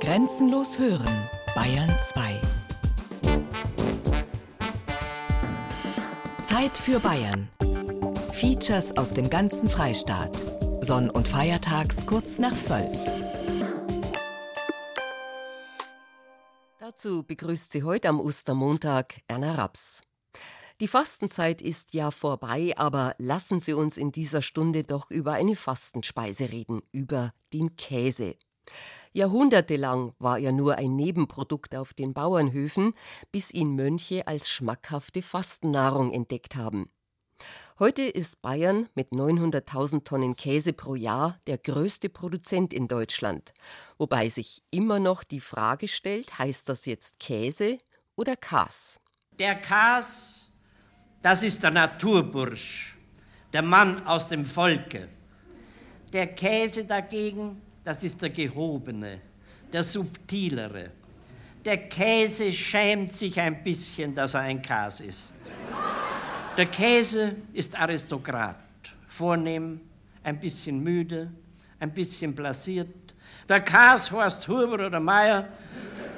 Grenzenlos hören, Bayern 2. Zeit für Bayern. Features aus dem ganzen Freistaat. Sonn- und feiertags kurz nach 12. Dazu begrüßt sie heute am Ostermontag Erna Raps. Die Fastenzeit ist ja vorbei, aber lassen Sie uns in dieser Stunde doch über eine Fastenspeise reden, über den Käse. Jahrhundertelang war er nur ein Nebenprodukt auf den Bauernhöfen, bis ihn Mönche als schmackhafte Fastennahrung entdeckt haben. Heute ist Bayern mit 900.000 Tonnen Käse pro Jahr der größte Produzent in Deutschland. Wobei sich immer noch die Frage stellt, heißt das jetzt Käse oder Kas? Der Kas, das ist der Naturbursch, der Mann aus dem Volke. Der Käse dagegen, das ist der Gehobene, der Subtilere. Der Käse schämt sich ein bisschen, dass er ein Kas ist. Der Käse ist Aristokrat, vornehm, ein bisschen müde, ein bisschen blasiert. Der Kas heißt Huber oder Meier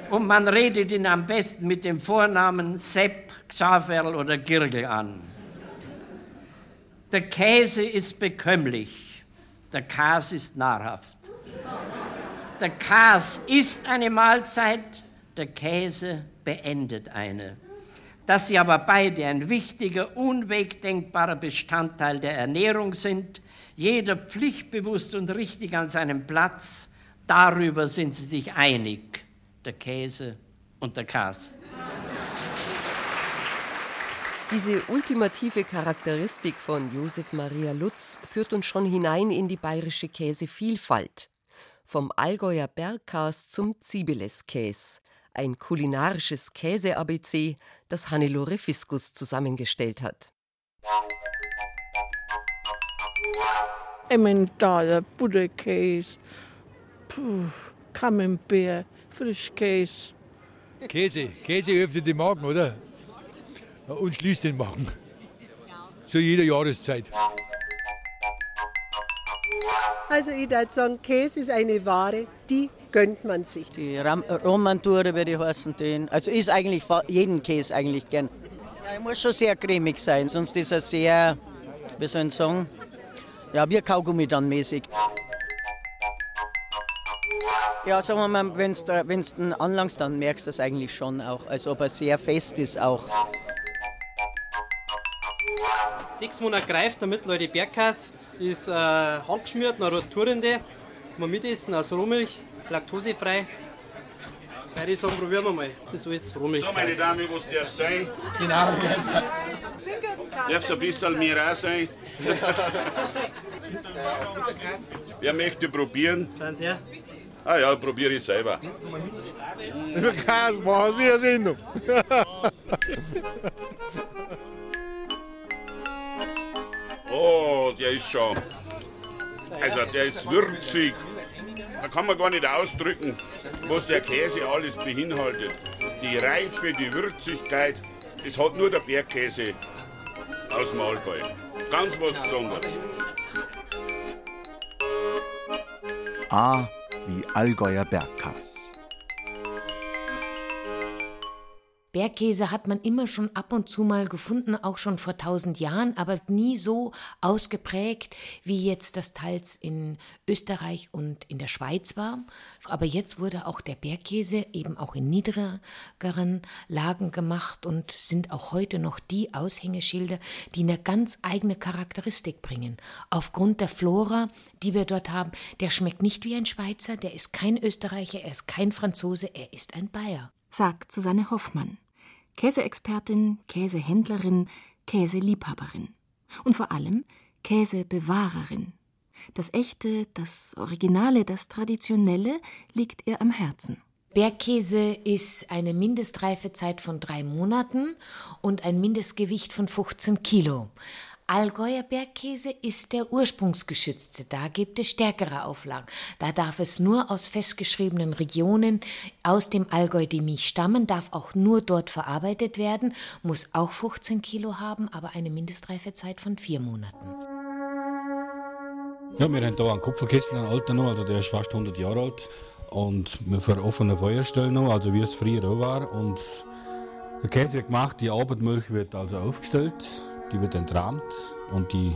und man redet ihn am besten mit dem Vornamen Sepp, Xaverl oder Girgel an. Der Käse ist bekömmlich, der Kas ist nahrhaft. Der Kas ist eine Mahlzeit, der Käse beendet eine. Dass sie aber beide ein wichtiger, unwegdenkbarer Bestandteil der Ernährung sind, jeder pflichtbewusst und richtig an seinem Platz, darüber sind sie sich einig, der Käse und der Kas. Diese ultimative Charakteristik von Josef Maria Lutz führt uns schon hinein in die bayerische Käsevielfalt. Vom Allgäuer Bergkäse zum Zibeleskäse, ein kulinarisches Käse-ABC, das Hannelore Fiskus zusammengestellt hat. Emmentaler Buddekäse, Camembert, Frischkäse. Käse öffnet den Magen, oder? Und schließt den Magen. Zu jeder Jahreszeit. Also ich würde sagen, Käse ist eine Ware, die gönnt man sich. Die Romanture, wie die heißen, den. Also ist eigentlich jeden Käse eigentlich gern. Ja, er muss schon sehr cremig sein, sonst ist er sehr, wie soll ich sagen, ja, wie Kaugummi dann mäßig. Ja, sagen wir mal, wenn du ihn anlangst, dann merkst du das eigentlich schon auch, als ob er sehr fest ist auch. 6 Monate greift der mittlerweile Bergkäse, ist handgeschmiert, eine Rotturende, man mitessen aus Rohmilch, laktosefrei. Beide sagen, probieren wir mal. Das ist alles Rohmilch. So, meine Dame, was darf sein? Genau. Darf es ein bisschen mehr auch sein? Wer möchte probieren? Schauen Sie her. Ah ja, probiere ich selber. Käse machen Sie eine Sendung. Oh, der ist schon. Also, der ist würzig. Da kann man gar nicht ausdrücken, was der Käse alles beinhaltet. Die Reife, die Würzigkeit, das hat nur der Bergkäse aus dem Allgäu. Ganz was Besonderes. A wie Allgäuer Bergkäse. Bergkäse hat man immer schon ab und zu mal gefunden, auch schon vor 1000 Jahren, aber nie so ausgeprägt, wie jetzt das teils in Österreich und in der Schweiz war. Aber jetzt wurde auch der Bergkäse eben auch in niedrigeren Lagen gemacht und sind auch heute noch die Aushängeschilder, die eine ganz eigene Charakteristik bringen. Aufgrund der Flora, die wir dort haben, der schmeckt nicht wie ein Schweizer, der ist kein Österreicher, er ist kein Franzose, er ist ein Bayer. Sagt Susanne Hoffmann, Käseexpertin, Käsehändlerin, Käseliebhaberin und vor allem Käsebewahrerin. Das Echte, das Originale, das Traditionelle liegt ihr am Herzen. Bergkäse ist eine Mindestreifezeit von 3 Monaten und ein Mindestgewicht von 15 Kilo. Allgäuer Bergkäse ist der ursprungsgeschützte, da gibt es stärkere Auflagen. Da darf es nur aus festgeschriebenen Regionen aus dem Allgäu die Milch stammen, darf auch nur dort verarbeitet werden, muss auch 15 Kilo haben, aber eine Mindestreifezeit von 4 Monaten. Ja, wir haben hier einen Kupferkessel, einen alten noch, also der ist fast 100 Jahre alt. und für offene Feuerstellen noch, also wie es früher auch war. Und der Käse wird gemacht, die Abendmilch wird also aufgestellt, die wird entrahmt und die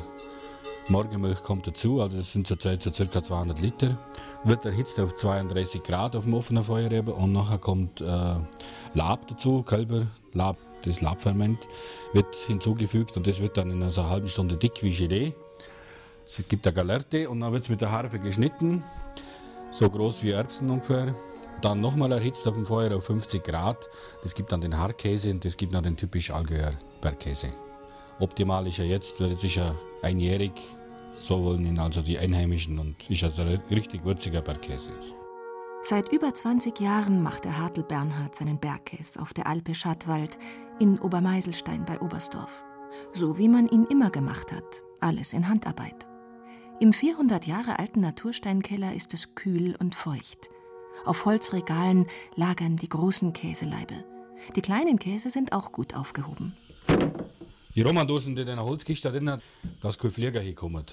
Morgenmilch kommt dazu, also es sind zurzeit so ca. 200 Liter. Wird erhitzt auf 32 Grad auf dem offenen Feuer eben und nachher kommt Lab dazu, Kälberlab, das Labferment wird hinzugefügt und das wird dann in so einer halben Stunde dick wie Gelee. Es gibt eine Galerte und dann wird es mit der Harfe geschnitten, so groß wie Erbsen ungefähr. Dann nochmal erhitzt auf dem Feuer auf 50 Grad, das gibt dann den Hartkäse und das gibt dann den typisch Allgäuer Bergkäse. Optimal ist ja jetzt, weil jetzt ist ja einjährig, so wollen ihn also die Einheimischen und ist also ein richtig würziger Bergkäse jetzt. Seit über 20 Jahren macht der Hartl Bernhard seinen Bergkäse auf der Alpe Schattwald in Obermeiselstein bei Oberstdorf. So wie man ihn immer gemacht hat, alles in Handarbeit. Im 400 Jahre alten Natursteinkeller ist es kühl und feucht. Auf Holzregalen lagern die großen Käseleibe. Die kleinen Käse sind auch gut aufgehoben. Die Romandosen, die in der Holzkiste drin hat, dass keine Flieger hinkommen.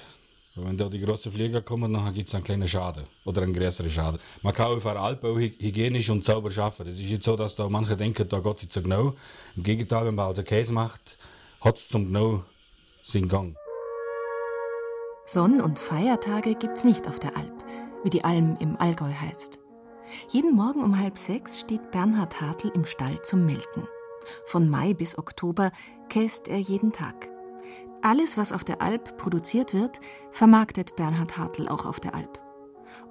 Wenn da die großen Flieger kommen, dann gibt es einen kleinen Schaden oder einen größeren Schaden. Man kann auf der Alpe auch hygienisch und sauber arbeiten. Es ist nicht so, dass da manche denken, da geht es zu genau. Im Gegenteil, wenn man also Käse macht, hat es zum genau seinen Gang. Sonn- und Feiertage gibt es nicht auf der Alp, wie die Alm im Allgäu heißt. Jeden Morgen um 5:30 steht Bernhard Hartl im Stall zum Melken. Von Mai bis Oktober käst er jeden Tag. Alles, was auf der Alp produziert wird, vermarktet Bernhard Hartl auch auf der Alp.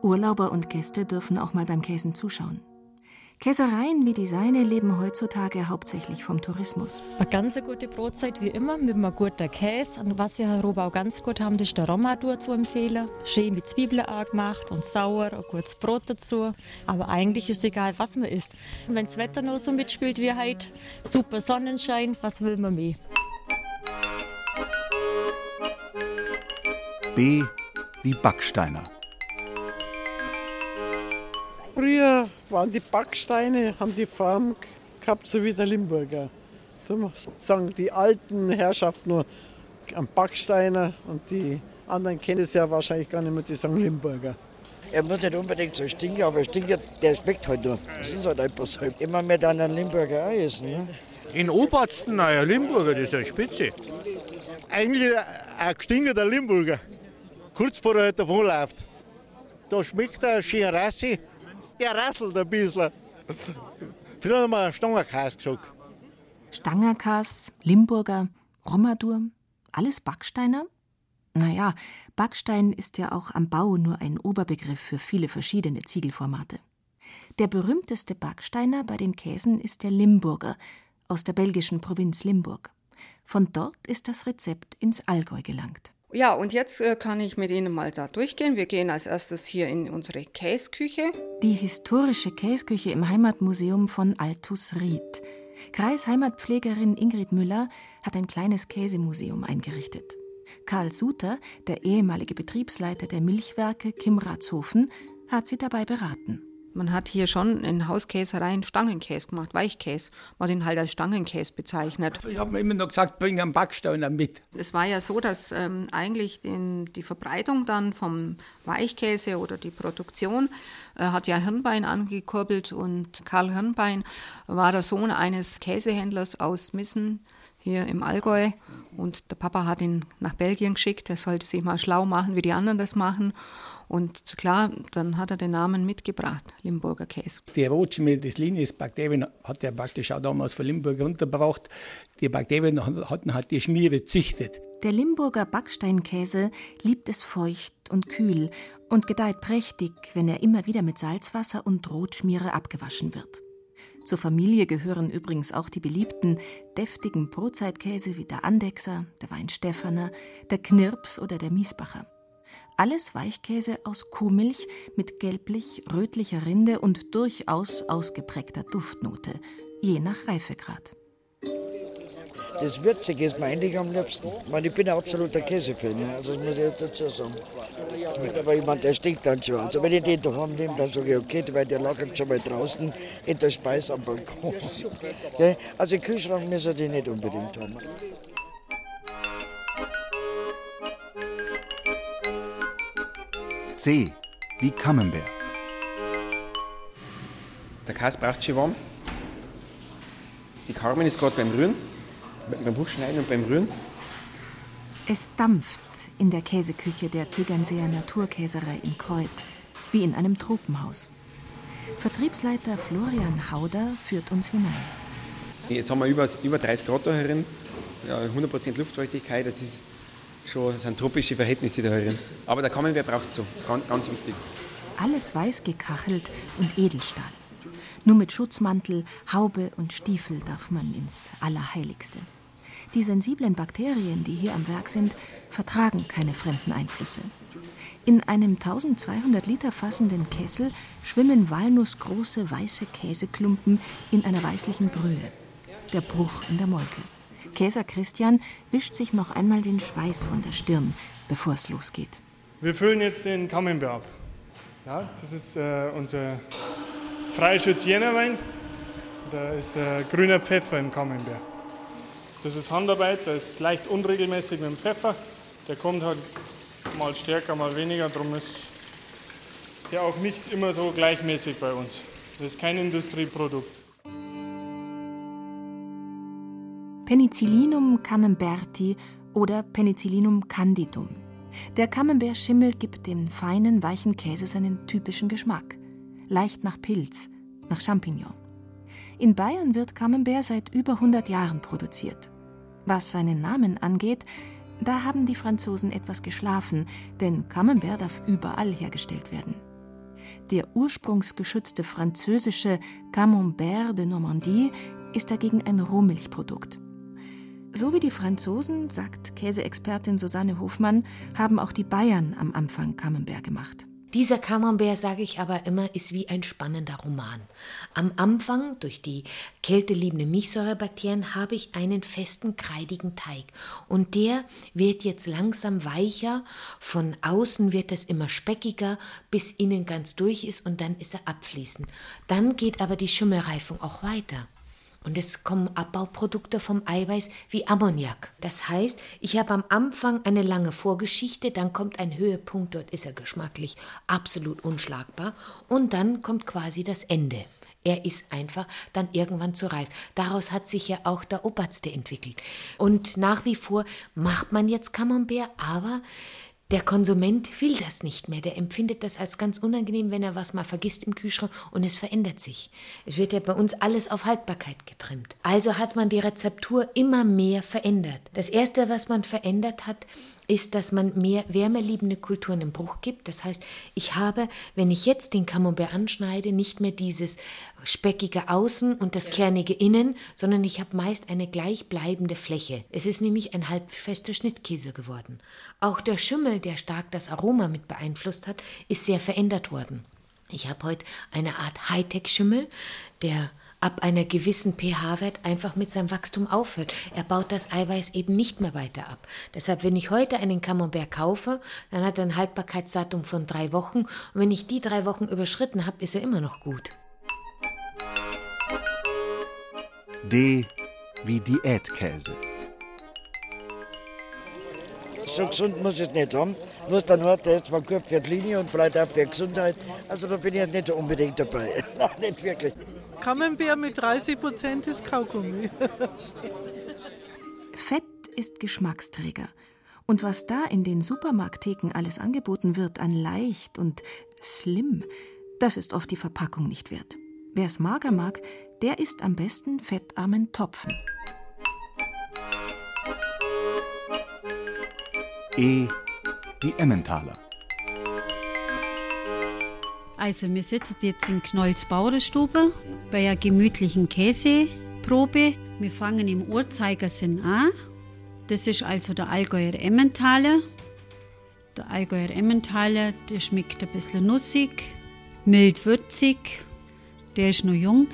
Urlauber und Gäste dürfen auch mal beim Käsen zuschauen. Käsereien wie die seine leben heutzutage hauptsächlich vom Tourismus. Eine ganz gute Brotzeit wie immer mit einem guten Käse. Und was sie hier oben auch ganz gut haben, das ist der Romadur zu empfehlen. Schön mit Zwiebeln auch gemacht und sauer, ein gutes Brot dazu. Aber eigentlich ist es egal, was man isst. Und wenn das Wetter noch so mitspielt wie heute, super Sonnenschein, was will man mehr? B wie Backsteiner. Früher waren die Backsteine, haben die Form gehabt, so wie der Limburger. Da sagen die alten Herrschaften nur am Backsteiner und die anderen kennen es ja wahrscheinlich gar nicht mehr, die sagen Limburger. Er muss nicht unbedingt so stinken, aber stinken, der schmeckt halt nur. Das ist halt einfach so. Immer mehr dann ein Limburger auch essen. Ja? In Obersten, ein Limburger, das ist ja spitze. Eigentlich ein gestinkender Limburger, kurz vor er davonläuft. Da schmeckt er schön rassig. Der rasselt ein bisschen. Früher haben wir Stangerkäse gesagt. Stangerkäse, Limburger, Romadur, alles Backsteiner? Naja, Backstein ist ja auch am Bau nur ein Oberbegriff für viele verschiedene Ziegelformate. Der berühmteste Backsteiner bei den Käsen ist der Limburger aus der belgischen Provinz Limburg. Von dort ist das Rezept ins Allgäu gelangt. Ja, und jetzt kann ich mit Ihnen mal da durchgehen. Wir gehen als erstes hier in unsere Käsküche. Die historische Käsküche im Heimatmuseum von Altusried. Kreisheimatpflegerin Ingrid Müller hat ein kleines Käsemuseum eingerichtet. Karl Suter, der ehemalige Betriebsleiter der Milchwerke Kimratshofen, hat sie dabei beraten. Man hat hier schon in Hauskäsereien Stangenkäse gemacht, Weichkäse. Man hat ihn halt als Stangenkäse bezeichnet. Ich habe mir immer noch gesagt, bring einen Backsteiner mit. Es war ja so, dass eigentlich die Verbreitung dann vom Weichkäse oder die Produktion hat ja Hirnbein angekurbelt. Und Karl Hirnbein war der Sohn eines Käsehändlers aus Missen hier im Allgäu. Und der Papa hat ihn nach Belgien geschickt. Er sollte sich mal schlau machen, wie die anderen das machen. Und klar, dann hat er den Namen mitgebracht, Limburger Käse. Die Rotschmiere des Linesbakterien hat er praktisch auch damals von Limburg runtergebracht. Die Bakterien hatten halt die Schmiere züchtet. Der Limburger Backsteinkäse liebt es feucht und kühl und gedeiht prächtig, wenn er immer wieder mit Salzwasser und Rotschmiere abgewaschen wird. Zur Familie gehören übrigens auch die beliebten, deftigen Brotzeitkäse wie der Andechser, der Weinstephaner, der Knirps oder der Miesbacher. Alles Weichkäse aus Kuhmilch mit gelblich-rötlicher Rinde und durchaus ausgeprägter Duftnote, je nach Reifegrad. Das Würzige ist mir eigentlich am liebsten. Ich bin ein absoluter Käsefan, also das muss ich jetzt dazu sagen. Aber jemand, der stinkt dann schon. Also wenn ich den daheim nehme, dann sage ich, okay, weil der lagert schon mal draußen in der Speise am Balkon. Also im Kühlschrank müssen die nicht unbedingt haben. C wie Camembert. Der Käse braucht schön warm. Die Carmen ist gerade beim Rühren, beim Bruchschneiden und beim Rühren. Es dampft in der Käseküche der Tegernseer Naturkäserei in Kreuth, wie in einem Tropenhaus. Vertriebsleiter Florian Hauder führt uns hinein. Jetzt haben wir über 30 Grad da herin, ja, 100% Luftfeuchtigkeit, das sind tropische Verhältnisse da herin. Aber der Camembert braucht so, ganz wichtig. Alles weiß gekachelt und Edelstahl. Nur mit Schutzmantel, Haube und Stiefel darf man ins Allerheiligste. Die sensiblen Bakterien, die hier am Werk sind, vertragen keine fremden Einflüsse. In einem 1200 Liter fassenden Kessel schwimmen walnussgroße weiße Käseklumpen in einer weißlichen Brühe. Der Bruch in der Molke. Käser Christian wischt sich noch einmal den Schweiß von der Stirn, bevor es losgeht. Wir füllen jetzt den Camembert ab. Ja, das ist unser Freischütz-Jena-Wein. Da ist grüner Pfeffer im Camembert. Das ist Handarbeit, das ist leicht unregelmäßig mit dem Pfeffer. Der kommt halt mal stärker, mal weniger, darum ist der auch nicht immer so gleichmäßig bei uns. Das ist kein Industrieprodukt. Penicillinum Camemberti oder Penicillinum candidum. Der Camembert-Schimmel gibt dem feinen, weichen Käse seinen typischen Geschmack. Leicht nach Pilz, nach Champignon. In Bayern wird Camembert seit über 100 Jahren produziert. Was seinen Namen angeht, da haben die Franzosen etwas geschlafen, denn Camembert darf überall hergestellt werden. Der ursprungsgeschützte französische Camembert de Normandie ist dagegen ein Rohmilchprodukt. So wie die Franzosen, sagt Käseexpertin Susanne Hoffmann, haben auch die Bayern am Anfang Camembert gemacht. Dieser Camembert, sage ich aber immer, ist wie ein spannender Roman. Am Anfang, durch die kälteliebenden Milchsäurebakterien, habe ich einen festen, kreidigen Teig. Und der wird jetzt langsam weicher, von außen wird das immer speckiger, bis innen ganz durch ist und dann ist er abfließend. Dann geht aber die Schimmelreifung auch weiter. Und es kommen Abbauprodukte vom Eiweiß wie Ammoniak. Das heißt, ich habe am Anfang eine lange Vorgeschichte, dann kommt ein Höhepunkt, dort ist er geschmacklich absolut unschlagbar. Und dann kommt quasi das Ende. Er ist einfach dann irgendwann zu reif. Daraus hat sich ja auch der Oberste entwickelt. Und nach wie vor macht man jetzt Camembert, aber der Konsument will das nicht mehr, der empfindet das als ganz unangenehm, wenn er was mal vergisst im Kühlschrank und es verändert sich. Es wird ja bei uns alles auf Haltbarkeit getrimmt. Also hat man die Rezeptur immer mehr verändert. Das Erste, was man verändert hat, ist, dass man mehr wärmeliebende Kulturen im Bruch gibt. Das heißt, ich habe, wenn ich jetzt den Camembert anschneide, nicht mehr dieses speckige Außen und das kernige Innen, sondern ich habe meist eine gleichbleibende Fläche. Es ist nämlich ein halbfester Schnittkäse geworden. Auch der Schimmel, der stark das Aroma mit beeinflusst hat, ist sehr verändert worden. Ich habe heute eine Art Hightech-Schimmel, der ab einer gewissen pH-Wert einfach mit seinem Wachstum aufhört. Er baut das Eiweiß eben nicht mehr weiter ab. Deshalb, wenn ich heute einen Camembert kaufe, dann hat er ein Haltbarkeitsdatum von 3 Wochen. Und wenn ich die 3 Wochen überschritten habe, ist er immer noch gut. D wie Diätkäse. So gesund muss ich es nicht haben, nur dann hat er jetzt mal gut für die Linie und vielleicht auch für die Gesundheit. Also da bin ich jetzt nicht unbedingt dabei, nicht wirklich. Camembert mit 30% ist Kaugummi. Fett ist Geschmacksträger. Und was da in den Supermarkttheken alles angeboten wird an leicht und slim, das ist oft die Verpackung nicht wert. Wer es mager mag, der isst am besten fettarmen Topfen. E wie Emmentaler. Also wir sitzen jetzt in Knollz-Bauernstube bei einer gemütlichen Käseprobe. Wir fangen im Uhrzeigersinn an. Das ist also der Allgäuer Emmentaler. Der Allgäuer Emmentaler, der schmeckt ein bisschen nussig, mild würzig. Der ist noch jung.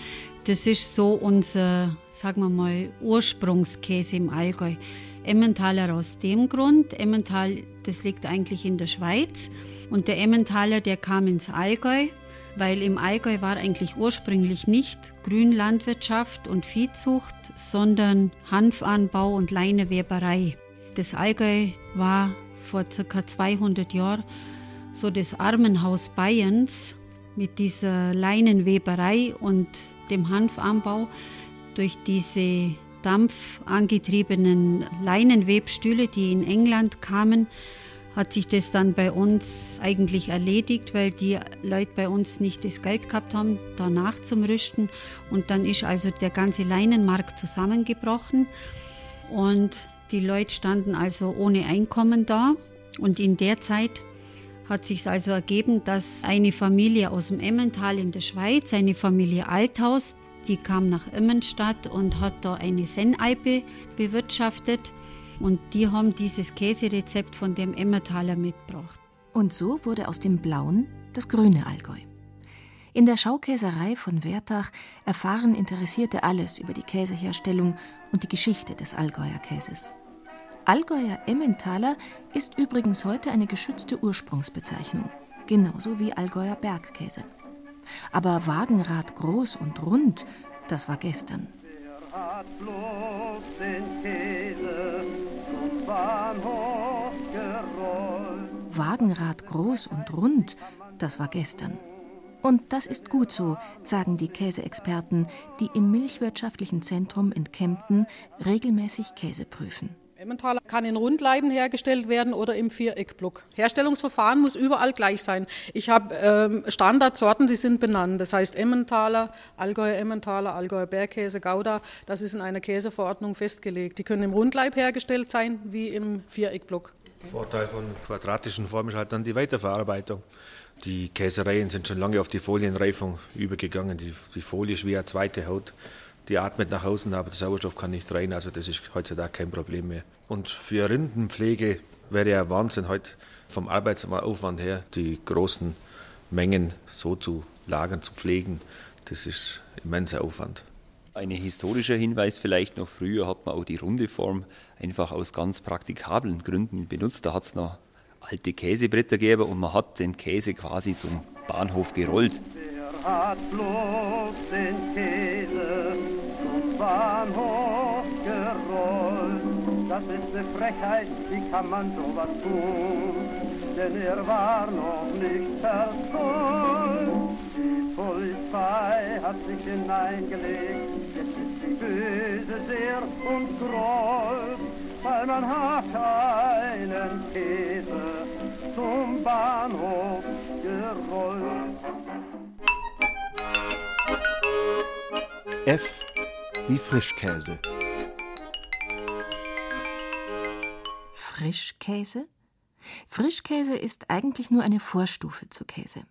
Das ist so unser, sagen wir mal, Ursprungskäse im Allgäu. Emmentaler aus dem Grund. Emmental, das liegt eigentlich in der Schweiz. Und der Emmentaler, der kam ins Allgäu, weil im Allgäu war eigentlich ursprünglich nicht Grünlandwirtschaft und Viehzucht, sondern Hanfanbau und Leineweberei. Das Allgäu war vor ca. 200 Jahren so das Armenhaus Bayerns. mit dieser Leinenweberei und dem Hanfanbau, durch diese dampfangetriebenen Leinenwebstühle, die in England kamen, hat sich das dann bei uns eigentlich erledigt, weil die Leute bei uns nicht das Geld gehabt haben, danach zum Rüsten. Und dann ist also der ganze Leinenmarkt zusammengebrochen und die Leute standen also ohne Einkommen da. Und in der Zeit hat sich also ergeben, dass eine Familie aus dem Emmental in der Schweiz, eine Familie Althaus, die kam nach Immenstadt und hat da eine Sennalpe bewirtschaftet. Und die haben dieses Käserezept von dem Emmentaler mitgebracht. Und so wurde aus dem Blauen das grüne Allgäu. In der Schaukäserei von Wertach erfahren Interessierte alles über die Käseherstellung und die Geschichte des Allgäuer Käses. Allgäuer Emmentaler ist übrigens heute eine geschützte Ursprungsbezeichnung, genauso wie Allgäuer Bergkäse. Aber Wagenrad groß und rund, das war gestern. Wagenrad groß und rund, das war gestern. Und das ist gut so, sagen die Käseexperten, die im Milchwirtschaftlichen Zentrum in Kempten regelmäßig Käse prüfen. Emmentaler kann in Rundleiben hergestellt werden oder im Viereckblock. Herstellungsverfahren muss überall gleich sein. Ich habe Standardsorten, die sind benannt. Das heißt Emmentaler, Allgäuer Bergkäse, Gouda, das ist in einer Käseverordnung festgelegt. Die können im Rundleib hergestellt sein, wie im Viereckblock. Der Vorteil von quadratischen Formen ist halt dann die Weiterverarbeitung. Die Käsereien sind schon lange auf die Folienreifung übergegangen. Die Folie ist wie eine zweite Haut. Die atmet nach außen, aber der Sauerstoff kann nicht rein, also das ist heutzutage kein Problem mehr. Und für Rindenpflege wäre ja Wahnsinn, heute vom Arbeitsaufwand her die großen Mengen so zu lagern, zu pflegen. Das ist immenser Aufwand. Ein historischer Hinweis vielleicht noch: Früher hat man auch die runde Form einfach aus ganz praktikablen Gründen benutzt. Da hat es noch alte Käsebretter gegeben und man hat den Käse quasi zum Bahnhof gerollt. Der hat bloß den Käse zum Bahnhof gerollt. Das ist eine Frechheit, wie kann man sowas tun? Denn war noch nicht versohlt. Die Polizei hat sich hineingelegt. Jetzt ist die böse Seer und Groll, weil man hat keinen Käse zum Bahnhof gerollt. F wie Frischkäse. Frischkäse? Frischkäse ist eigentlich nur eine Vorstufe zu Käse.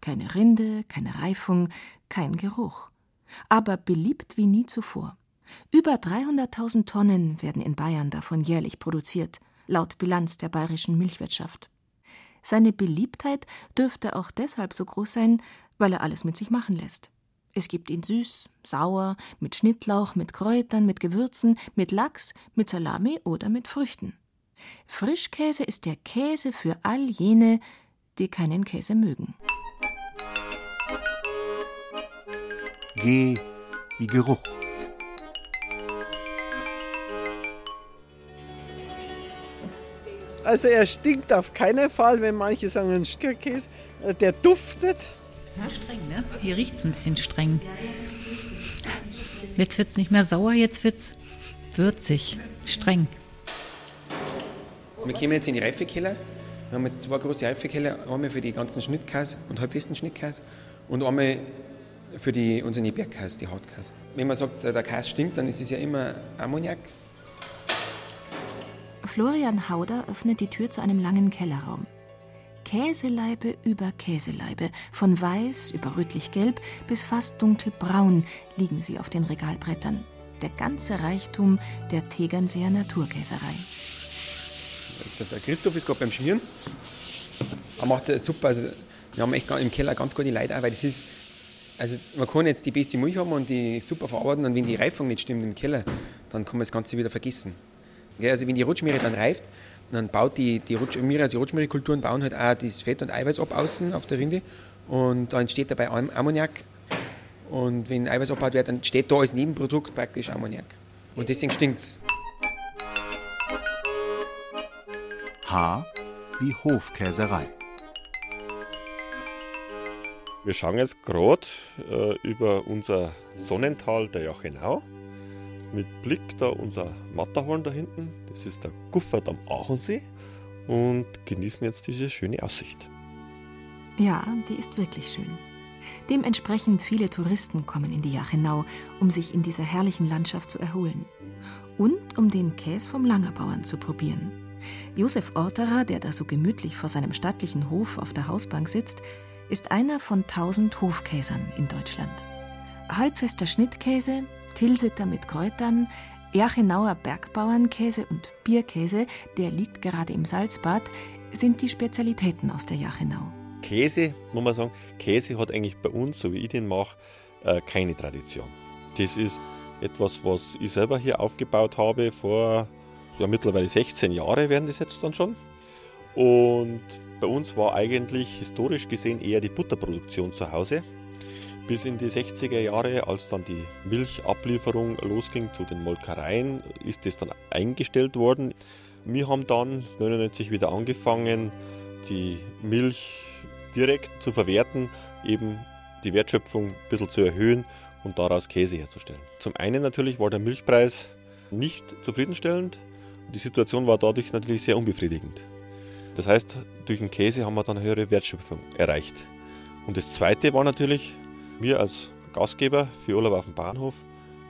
Keine Rinde, keine Reifung, kein Geruch. Aber beliebt wie nie zuvor. Über 300.000 Tonnen werden in Bayern davon jährlich produziert, laut Bilanz der bayerischen Milchwirtschaft. Seine Beliebtheit dürfte auch deshalb so groß sein, weil er alles mit sich machen lässt. Es gibt ihn süß, sauer, mit Schnittlauch, mit Kräutern, mit Gewürzen, mit Lachs, mit Salami oder mit Früchten. Frischkäse ist der Käse für all jene, die keinen Käse mögen. G wie Geruch. Also er stinkt auf keinen Fall, wenn manche sagen, ein Käse, der duftet. Das war streng, ne? Hier riecht es ein bisschen streng. Jetzt wird es nicht mehr sauer, jetzt wird es würzig, streng. Also wir kommen jetzt in die Reifekeller. Wir haben jetzt zwei große Reifekeller, einmal für die ganzen Schnittkäse und halbfesten Schnittkäse und einmal für unsere Bergkäse, die Hartkäse. Wenn man sagt, der Käse stinkt, dann ist es ja immer Ammoniak. Florian Hauder öffnet die Tür zu einem langen Kellerraum. Käseleibe über Käseleibe, von weiß über rötlich-gelb bis fast dunkelbraun liegen sie auf den Regalbrettern. Der ganze Reichtum der Tegernseer Naturkäserei. Der Christoph ist gerade beim Schmieren. Er macht es super. Also wir haben echt im Keller ganz gute Leute auch, weil das ist, also man kann jetzt die beste Milch haben und die super verarbeiten, und wenn die Reifung nicht stimmt im Keller, dann kann man das Ganze wieder vergessen. Also wenn die Rutschmiere dann reift, dann baut die Rutschmiere, also die Rutschmierekulturen bauen halt auch das Fett und Eiweiß ab außen auf der Rinde, und dann entsteht dabei Ammoniak, und wenn Eiweiß abgebaut wird, dann entsteht da als Nebenprodukt praktisch Ammoniak, und deswegen stinkt's. H wie Hofkäserei. Wir schauen jetzt gerade über unser Sonnental der Jachenau. Mit Blick da unser Matterhorn da hinten. Das ist der Guffert am Aachensee. Und genießen jetzt diese schöne Aussicht. Ja, die ist wirklich schön. Dementsprechend viele Touristen kommen in die Jachenau, um sich in dieser herrlichen Landschaft zu erholen. Und um den Käse vom Langerbauern zu probieren. Josef Orterer, der da so gemütlich vor seinem stattlichen Hof auf der Hausbank sitzt, ist einer von 1000 Hofkäsern in Deutschland. Halbfester Schnittkäse, Tilsiter mit Kräutern, Jachenauer Bergbauernkäse und Bierkäse, der liegt gerade im Salzbad, sind die Spezialitäten aus der Jachenau. Käse, muss man sagen, Käse hat eigentlich bei uns, so wie ich den mache, keine Tradition. Das ist etwas, was ich selber hier aufgebaut habe, vor ja, mittlerweile 16 Jahre werden das jetzt dann schon. Und bei uns war eigentlich historisch gesehen eher die Butterproduktion zu Hause. Bis in die 60er Jahre, als dann die Milchablieferung losging zu den Molkereien, ist das dann eingestellt worden. Wir haben dann 1999 wieder angefangen, die Milch direkt zu verwerten, eben die Wertschöpfung ein bisschen zu erhöhen und daraus Käse herzustellen. Zum einen natürlich war der Milchpreis nicht zufriedenstellend. Die Situation war dadurch natürlich sehr unbefriedigend. Das heißt, durch den Käse haben wir dann eine höhere Wertschöpfung erreicht. Und das Zweite war natürlich, wir als Gastgeber für Urlaub auf dem Bahnhof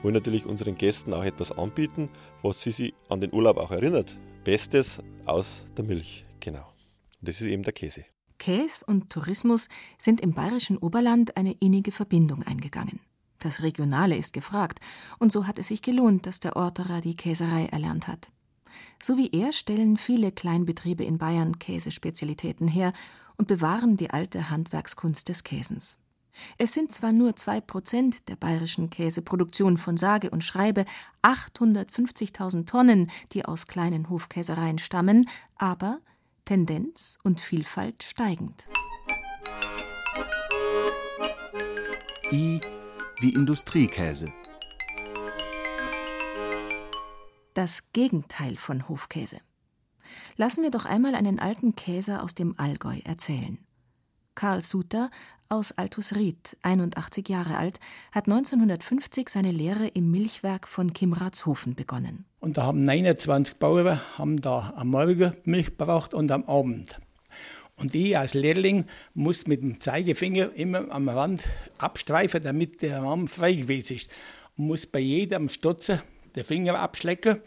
wollen natürlich unseren Gästen auch etwas anbieten, was sie an den Urlaub auch erinnert. Bestes aus der Milch, genau. Und das ist eben der Käse. Käse und Tourismus sind im bayerischen Oberland eine innige Verbindung eingegangen. Das Regionale ist gefragt und so hat es sich gelohnt, dass der Orterer die Käserei erlernt hat. So wie er stellen viele Kleinbetriebe in Bayern Käsespezialitäten her und bewahren die alte Handwerkskunst des Käsens. Es sind zwar nur 2% der bayerischen Käseproduktion von sage und schreibe 850.000 Tonnen, die aus kleinen Hofkäsereien stammen, aber Tendenz und Vielfalt steigend. I wie Industriekäse. Das Gegenteil von Hofkäse. Lassen wir doch einmal einen alten Käser aus dem Allgäu erzählen. Karl Suter aus Altusried, 81 Jahre alt, hat 1950 seine Lehre im Milchwerk von Kimratshofen begonnen. Und da haben 29 Bauern da am Morgen Milch gebraucht und am Abend. Und ich als Lehrling muss mit dem Zeigefinger immer am Rand abstreifen, damit der Rahmen frei gewesen ist. Und muss bei jedem Stutzen den Finger abschlecken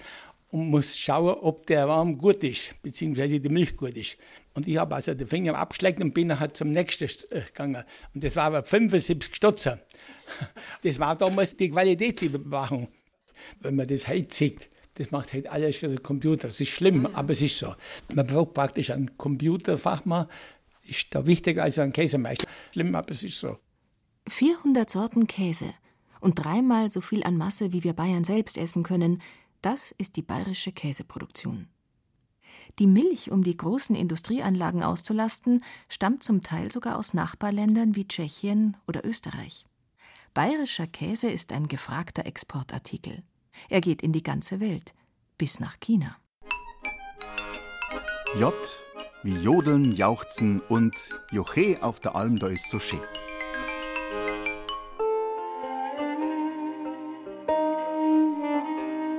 und muss schauen, ob der Rahm gut ist, beziehungsweise die Milch gut ist. Und ich habe also den Finger abgeschleckt und bin nachher zum nächsten gegangen. Und das waren 75 Stutzer. Das war damals die Qualitätsüberwachung. Wenn man das heute sieht, das macht heute alles für den Computer. Das ist schlimm, aber es ist so. Man braucht praktisch einen Computerfachmann, ist da wichtiger als ein Käsemeister. Schlimm, aber es ist so. 400 Sorten Käse. Und 3-mal so viel an Masse, wie wir Bayern selbst essen können, das ist die bayerische Käseproduktion. Die Milch, um die großen Industrieanlagen auszulasten, stammt zum Teil sogar aus Nachbarländern wie Tschechien oder Österreich. Bayerischer Käse ist ein gefragter Exportartikel. Er geht in die ganze Welt, bis nach China. J wie Jodeln, Jauchzen und Joche auf der Alm, da ist so schön.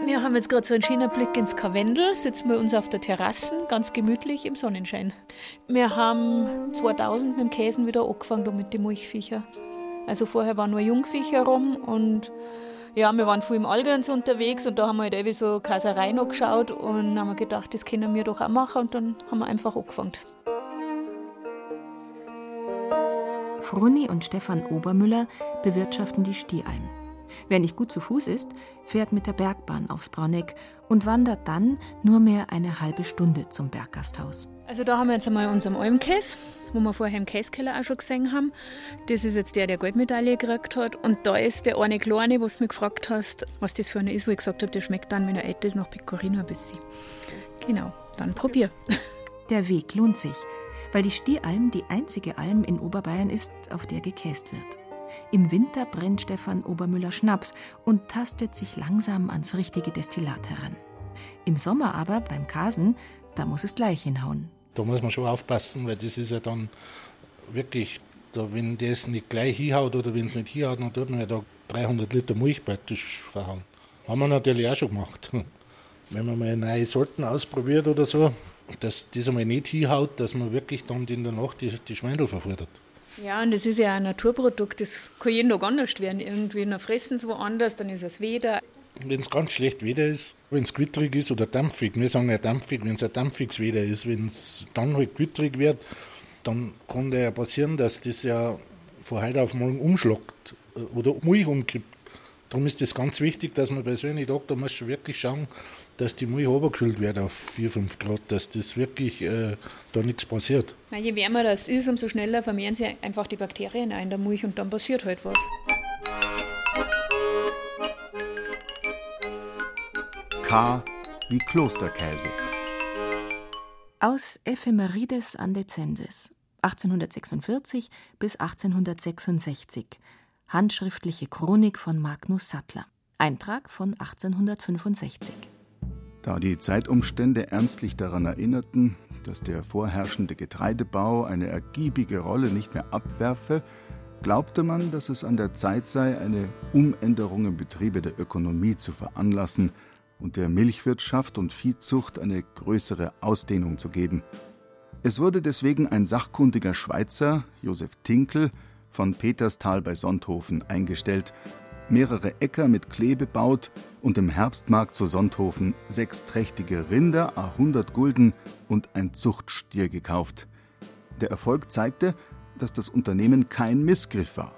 Wir haben jetzt gerade so einen schönen Blick ins Karwendel, sitzen wir uns auf der Terrasse, ganz gemütlich im Sonnenschein. Wir haben 2000 mit dem Käsen wieder angefangen mit den Milchviechern. Also vorher waren nur Jungviecher rum und ja, wir waren viel im Allgäu so unterwegs und da haben wir halt irgendwie so Käsereien angeschaut und haben gedacht, das können wir doch auch machen und dann haben wir einfach angefangen. Frunni und Stefan Obermüller bewirtschaften die Stiealm. Wer nicht gut zu Fuß ist, fährt mit der Bergbahn aufs Brauneck und wandert dann nur mehr eine halbe Stunde zum Berggasthaus. Also da haben wir jetzt einmal unseren Almkäse, wo wir vorher im Käsekeller auch schon gesehen haben. Das ist jetzt der Goldmedaille gekriegt hat. Und da ist der eine Kleine, wo du mich gefragt hast, was das für eine ist, wo ich gesagt habe, der schmeckt dann, wenn er älter ist, nach Pecorino ein bisschen. Genau, dann probier. Der Weg lohnt sich, weil die Stiealm die einzige Alm in Oberbayern ist, auf der gekäst wird. Im Winter brennt Stefan Obermüller Schnaps und tastet sich langsam ans richtige Destillat heran. Im Sommer aber, beim Kasen, da muss es gleich hinhauen. Da muss man schon aufpassen, weil das ist ja dann wirklich Da, wenn das nicht gleich hinhaut oder wenn es nicht hinhaut, dann tut man ja da 300 Liter Milch praktisch verhauen. Haben wir natürlich auch schon gemacht. Wenn man mal neue Sorten ausprobiert oder so, dass das einmal nicht hinhaut, dass man wirklich dann in der Nacht die Schwendel verfordert. Ja, und das ist ja ein Naturprodukt, das kann jeden Tag anders werden. Irgendwie noch fressen sie woanders, dann ist es Wetter. Wenn es ganz schlecht Wetter ist, wenn es gewitterig ist oder dampfig, wir sagen ja dampfig, wenn es ein dampfiges Wetter ist, wenn es dann halt gewitterig wird, dann kann da ja passieren, dass das ja von heute auf morgen umschlagt oder Milch umkippt. Darum ist es ganz wichtig, dass man bei so einem Tag, da muss man wirklich schauen, dass die Milch runtergekühlt wird auf 4, 5 Grad, dass das wirklich da nichts passiert. Weil je wärmer das ist, umso schneller vermehren sich einfach die Bakterien in der Milch und dann passiert halt was. K wie Klosterkäse. Aus Ephemerides Andecenses, 1846 bis 1866. Handschriftliche Chronik von Magnus Sattler. Eintrag von 1865. Da die Zeitumstände ernstlich daran erinnerten, dass der vorherrschende Getreidebau eine ergiebige Rolle nicht mehr abwerfe, glaubte man, dass es an der Zeit sei, eine Umänderung im Betriebe der Ökonomie zu veranlassen und der Milchwirtschaft und Viehzucht eine größere Ausdehnung zu geben. Es wurde deswegen ein sachkundiger Schweizer, Josef Tinkel, von Peterstal bei Sonthofen eingestellt, mehrere Äcker mit Klee bebaut und im Herbstmarkt zu Sonthofen 6 trächtige Rinder à 100 Gulden und ein Zuchtstier gekauft. Der Erfolg zeigte, dass das Unternehmen kein Missgriff war.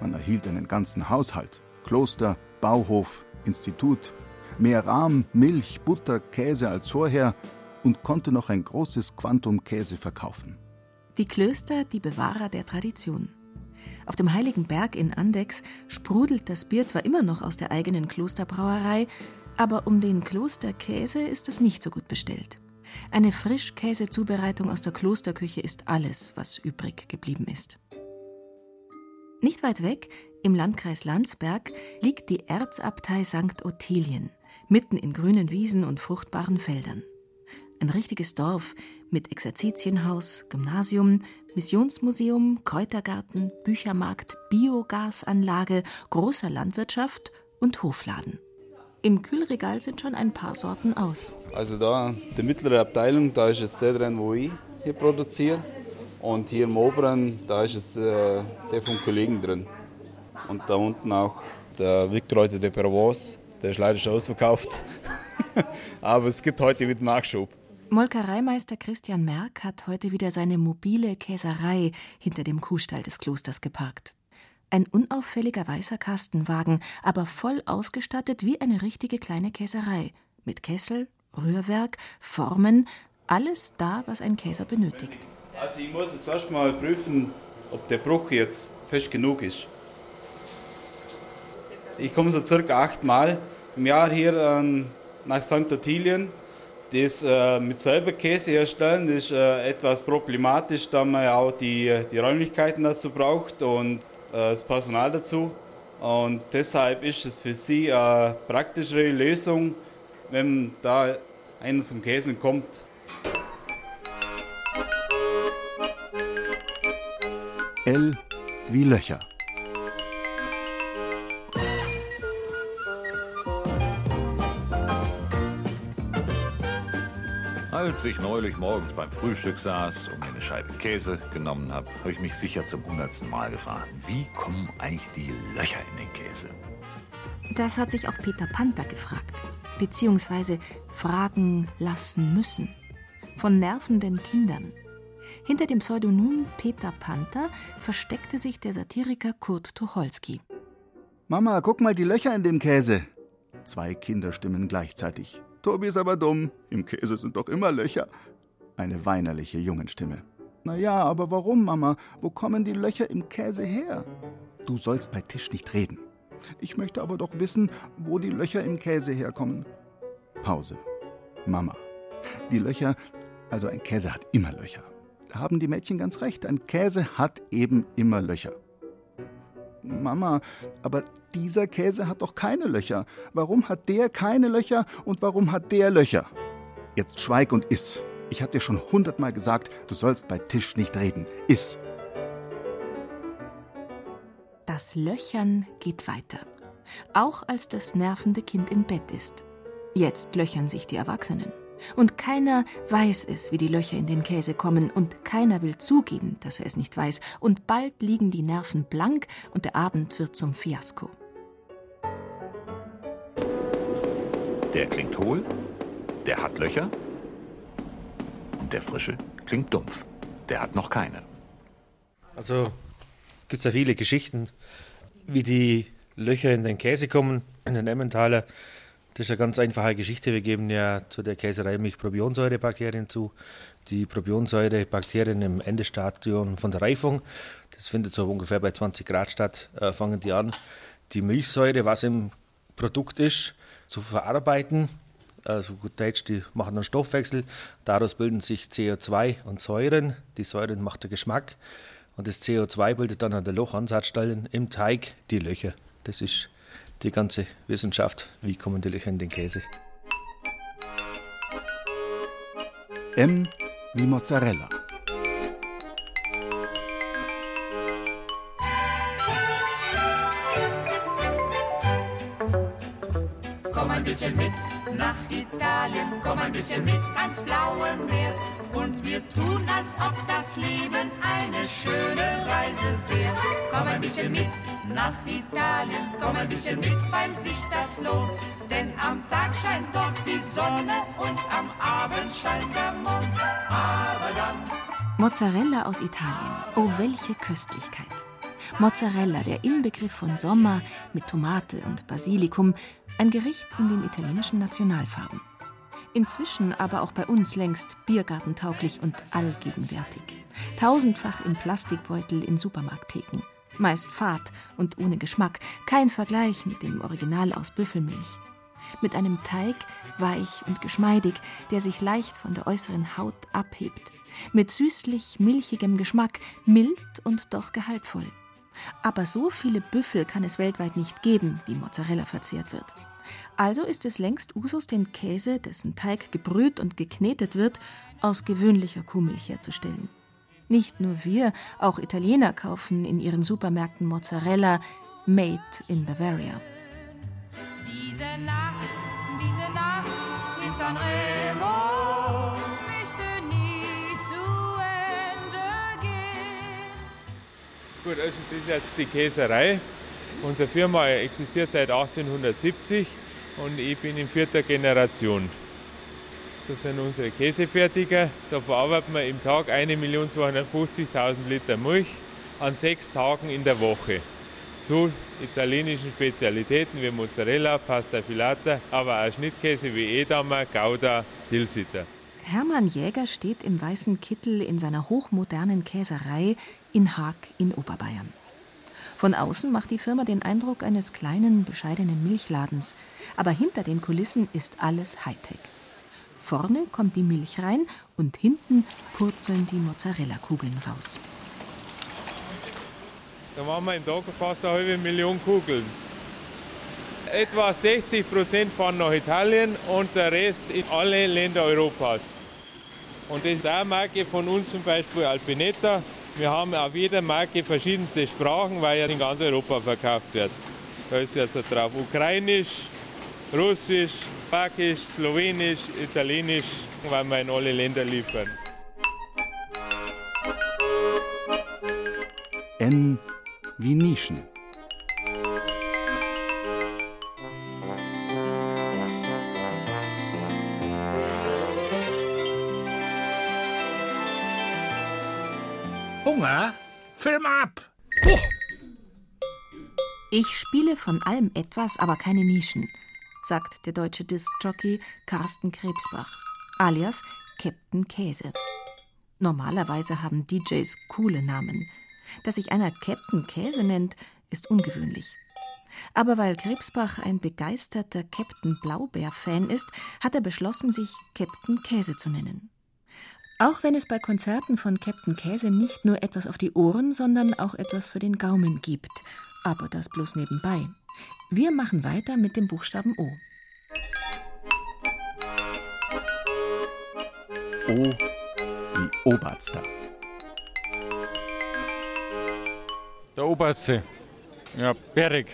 Man erhielt einen ganzen Haushalt, Kloster, Bauhof, Institut, mehr Rahm, Milch, Butter, Käse als vorher und konnte noch ein großes Quantum Käse verkaufen. Die Klöster, die Bewahrer der Tradition. Auf dem Heiligen Berg in Andex sprudelt das Bier zwar immer noch aus der eigenen Klosterbrauerei, aber um den Klosterkäse ist es nicht so gut bestellt. Eine Frischkäsezubereitung aus der Klosterküche ist alles, was übrig geblieben ist. Nicht weit weg, im Landkreis Landsberg, liegt die Erzabtei St. Ottilien, mitten in grünen Wiesen und fruchtbaren Feldern. Ein richtiges Dorf mit Exerzitienhaus, Gymnasium, Missionsmuseum, Kräutergarten, Büchermarkt, Biogasanlage, großer Landwirtschaft und Hofladen. Im Kühlregal sind schon ein paar Sorten aus. Also da, die mittlere Abteilung, da ist jetzt der drin, wo ich hier produziere. Und hier im oberen, da ist jetzt der vom Kollegen drin. Und da unten auch der Wickkräuter de Provence, der ist leider schon ausverkauft. Aber es gibt heute wieder Nachschub. Molkereimeister Christian Merck hat heute wieder seine mobile Käserei hinter dem Kuhstall des Klosters geparkt. Ein unauffälliger weißer Kastenwagen, aber voll ausgestattet wie eine richtige kleine Käserei. Mit Kessel, Rührwerk, Formen, alles da, was ein Käser benötigt. Also ich muss jetzt erst mal prüfen, ob der Bruch jetzt fest genug ist. Ich komme so circa 8 Mal im Jahr hier nach St. Ottilien. Das mit selber Käse herstellen ist etwas problematisch, da man ja auch die Räumlichkeiten dazu braucht und das Personal dazu. Und deshalb ist es für sie eine praktischere Lösung, wenn da einer zum Käsen kommt. L wie Löcher. Als ich neulich morgens beim Frühstück saß und mir eine Scheibe Käse genommen habe, habe ich mich sicher zum 100. Mal gefragt, wie kommen eigentlich die Löcher in den Käse? Das hat sich auch Peter Panter gefragt, beziehungsweise fragen lassen müssen. Von nervenden Kindern. Hinter dem Pseudonym Peter Panter versteckte sich der Satiriker Kurt Tucholsky. Mama, guck mal die Löcher in dem Käse. 2 Kinderstimmen gleichzeitig. Tobi ist aber dumm. Im Käse sind doch immer Löcher. Eine weinerliche Jungenstimme. Naja, aber warum, Mama? Wo kommen die Löcher im Käse her? Du sollst bei Tisch nicht reden. Ich möchte aber doch wissen, wo die Löcher im Käse herkommen. Pause. Mama. Die Löcher, also ein Käse hat immer Löcher. Da haben die Mädchen ganz recht. Ein Käse hat eben immer Löcher. Mama, aber dieser Käse hat doch keine Löcher. Warum hat der keine Löcher und warum hat der Löcher? Jetzt schweig und iss. Ich hab dir schon 100-mal gesagt, du sollst bei Tisch nicht reden. Iss. Das Löchern geht weiter. Auch als das nervende Kind im Bett ist. Jetzt löchern sich die Erwachsenen. Und keiner weiß es, wie die Löcher in den Käse kommen, und keiner will zugeben, dass er es nicht weiß. Und bald liegen die Nerven blank und der Abend wird zum Fiasko. Der klingt hohl, der hat Löcher und der frische klingt dumpf, der hat noch keine. Also gibt es ja viele Geschichten, wie die Löcher in den Käse kommen, in den Emmentaler. Das ist eine ganz einfache Geschichte. Wir geben ja zu der Käserei Milch Probionsäurebakterien zu. Die Probionsäurebakterien im Endestadium von der Reifung, das findet so ungefähr bei 20 Grad statt, fangen die an, die Milchsäure, was im Produkt ist, zu verarbeiten. Also gut Deutsch, die machen einen Stoffwechsel. Daraus bilden sich CO2 und Säuren. Die Säuren macht der Geschmack. Und das CO2 bildet dann an der Lochansatzstellen im Teig die Löcher. Das ist die ganze Wissenschaft, wie kommen die Löcher in den Käse. M wie Mozzarella. Komm ein bisschen mit nach Italien, komm ein bisschen mit ans blaue Meer. Und wir tun, als ob das Leben eine schöne Reise wäre. Komm ein bisschen mit nach Italien, komm ein bisschen mit, weil sich das lohnt. Denn am Tag scheint dort die Sonne und am Abend scheint der Mond. Aber dann... Mozzarella aus Italien, oh welche Köstlichkeit. Mozzarella, der Inbegriff von Sommer, mit Tomate und Basilikum, ein Gericht in den italienischen Nationalfarben. Inzwischen aber auch bei uns längst biergartentauglich und allgegenwärtig. Tausendfach im Plastikbeutel in Supermarkttheken. Meist fad und ohne Geschmack, kein Vergleich mit dem Original aus Büffelmilch. Mit einem Teig, weich und geschmeidig, der sich leicht von der äußeren Haut abhebt. Mit süßlich-milchigem Geschmack, mild und doch gehaltvoll. Aber so viele Büffel kann es weltweit nicht geben, wie Mozzarella verzehrt wird. Also ist es längst Usus, den Käse, dessen Teig gebrüht und geknetet wird, aus gewöhnlicher Kuhmilch herzustellen. Nicht nur wir, auch Italiener kaufen in ihren Supermärkten Mozzarella, made in Bavaria. Diese Nacht in Sanremo müsste nie zu Ende gehen. Gut, also das ist jetzt die Käserei. Unsere Firma existiert seit 1870 und ich bin in 4. Generation. Das sind unsere Käsefertiger. Da verarbeiten wir im Tag 1.250.000 Liter Milch an 6 Tagen in der Woche. Zu italienischen Spezialitäten wie Mozzarella, Pasta Filata, aber auch Schnittkäse wie Edamer, Gouda, Tilsiter. Hermann Jäger steht im weißen Kittel in seiner hochmodernen Käserei in Haag in Oberbayern. Von außen macht die Firma den Eindruck eines kleinen, bescheidenen Milchladens. Aber hinter den Kulissen ist alles Hightech. Vorne kommt die Milch rein und hinten purzeln die Mozzarella-Kugeln raus. Da machen wir im Tag fast 500.000 Kugeln. Etwa 60% fahren nach Italien und der Rest in alle Länder Europas. Und das ist auch eine Marke von uns, zum Beispiel Alpinetta. Wir haben auf jeder Marke verschiedenste Sprachen, weil ja in ganz Europa verkauft wird. Da ist jetzt drauf Ukrainisch, Russisch, Sakisch, Slowenisch, Italienisch, weil wir in alle Länder liefern. N wie Nischen. Hunger? Film ab! Puh. Ich spiele von allem etwas, aber keine Nischen, sagt der deutsche Diskjockey Carsten Krebsbach, alias Captain Käse. Normalerweise haben DJs coole Namen. Dass sich einer Captain Käse nennt, ist ungewöhnlich. Aber weil Krebsbach ein begeisterter Captain Blaubeer-Fan ist, hat er beschlossen, sich Captain Käse zu nennen. Auch wenn es bei Konzerten von Captain Käse nicht nur etwas auf die Ohren, sondern auch etwas für den Gaumen gibt. Aber das bloß nebenbei. Wir machen weiter mit dem Buchstaben O. O wie Oberster. Der Oberste. Ja, bärig.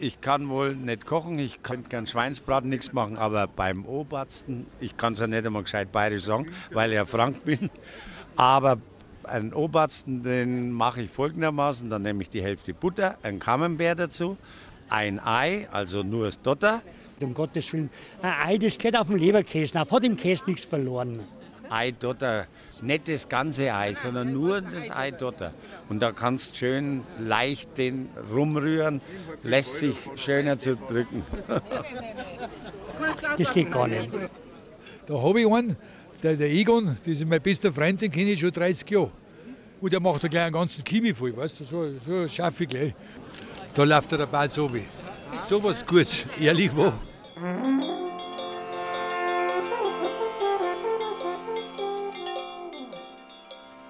Ich kann wohl nicht kochen, ich kann keinen Schweinsbraten, nichts machen, aber beim Obersten, ich kann es ja nicht einmal gescheit bayerisch sagen, weil ich ja Frank bin, aber einen Obersten, den mache ich folgendermaßen, dann nehme ich die Hälfte Butter, ein Camembert dazu, ein Ei, also nur das Dotter. Um Gottes Willen, ein Ei, das geht auf dem Leberkäse, auf hat im Käse nichts verloren. Ei Dotter, nicht das ganze Ei, sondern nur das Ei Dotter. Und da kannst du schön leicht den rumrühren, lässt sich schöner zu drücken. Das geht gar nicht. Da habe ich einen, der Egon, das ist mein bester Freund, den kenne ich schon 30 Jahre. Und der macht da gleich einen ganzen Kimi voll, weißt du, so schaffe ich gleich. Da läuft der Bart so wie. So was Gutes, ehrlich war.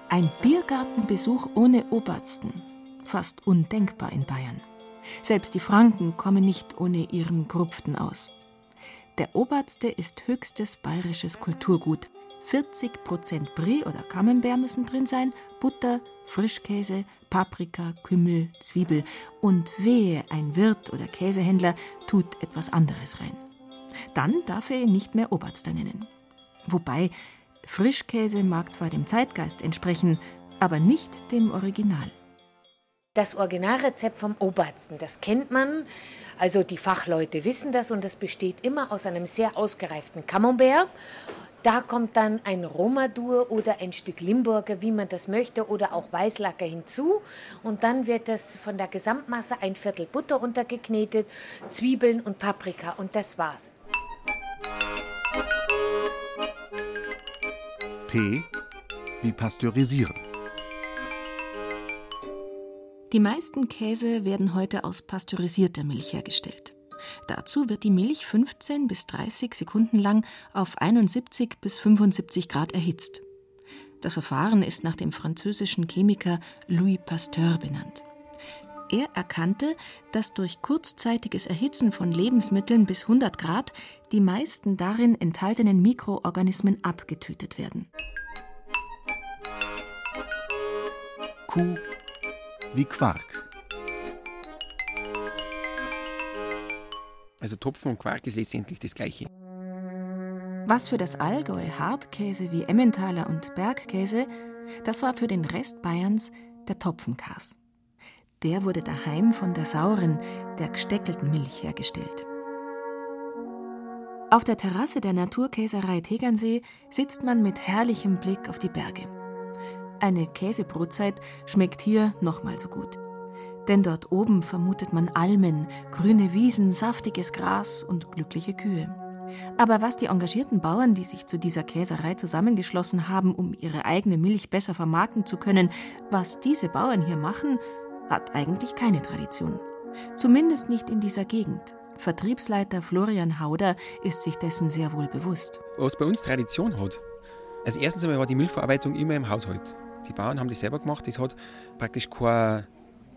Ein Biergartenbesuch ohne Obersten. Fast undenkbar in Bayern. Selbst die Franken kommen nicht ohne ihren Krupften aus. Der Oberste ist höchstes bayerisches Kulturgut. 40% Brie oder Camembert müssen drin sein, Butter, Frischkäse, Paprika, Kümmel, Zwiebel. Und wehe, ein Wirt oder Käsehändler tut etwas anderes rein. Dann darf er ihn nicht mehr Oberster nennen. Wobei, Frischkäse mag zwar dem Zeitgeist entsprechen, aber nicht dem Original. Das Originalrezept vom Obersten, das kennt man, also die Fachleute wissen das und das besteht immer aus einem sehr ausgereiften Camembert. Da kommt dann ein Romadur oder ein Stück Limburger, wie man das möchte, oder auch Weißlacker hinzu. Und dann wird das von der Gesamtmasse 1/4 Butter untergeknetet, Zwiebeln und Paprika und das war's. P wie pasteurisieren. Die meisten Käse werden heute aus pasteurisierter Milch hergestellt. Dazu wird die Milch 15 bis 30 Sekunden lang auf 71 bis 75 Grad erhitzt. Das Verfahren ist nach dem französischen Chemiker Louis Pasteur benannt. Er erkannte, dass durch kurzzeitiges Erhitzen von Lebensmitteln bis 100 Grad die meisten darin enthaltenen Mikroorganismen abgetötet werden. Q wie Quark. Also Topfen und Quark ist letztendlich das Gleiche. Was für das Allgäu Hartkäse wie Emmentaler und Bergkäse, das war für den Rest Bayerns der Topfenkäse. Der wurde daheim von der sauren, der gesteckelten Milch hergestellt. Auf der Terrasse der Naturkäserei Tegernsee sitzt man mit herrlichem Blick auf die Berge. Eine Käsebrotzeit schmeckt hier nochmal so gut. Denn dort oben vermutet man Almen, grüne Wiesen, saftiges Gras und glückliche Kühe. Aber was die engagierten Bauern, die sich zu dieser Käserei zusammengeschlossen haben, um ihre eigene Milch besser vermarkten zu können, was diese Bauern hier machen, hat eigentlich keine Tradition. Zumindest nicht in dieser Gegend. Vertriebsleiter Florian Hauder ist sich dessen sehr wohl bewusst. Was bei uns Tradition hat, also erstens einmal war die Milchverarbeitung immer im Haushalt. Die Bauern haben das selber gemacht, das hat praktisch kein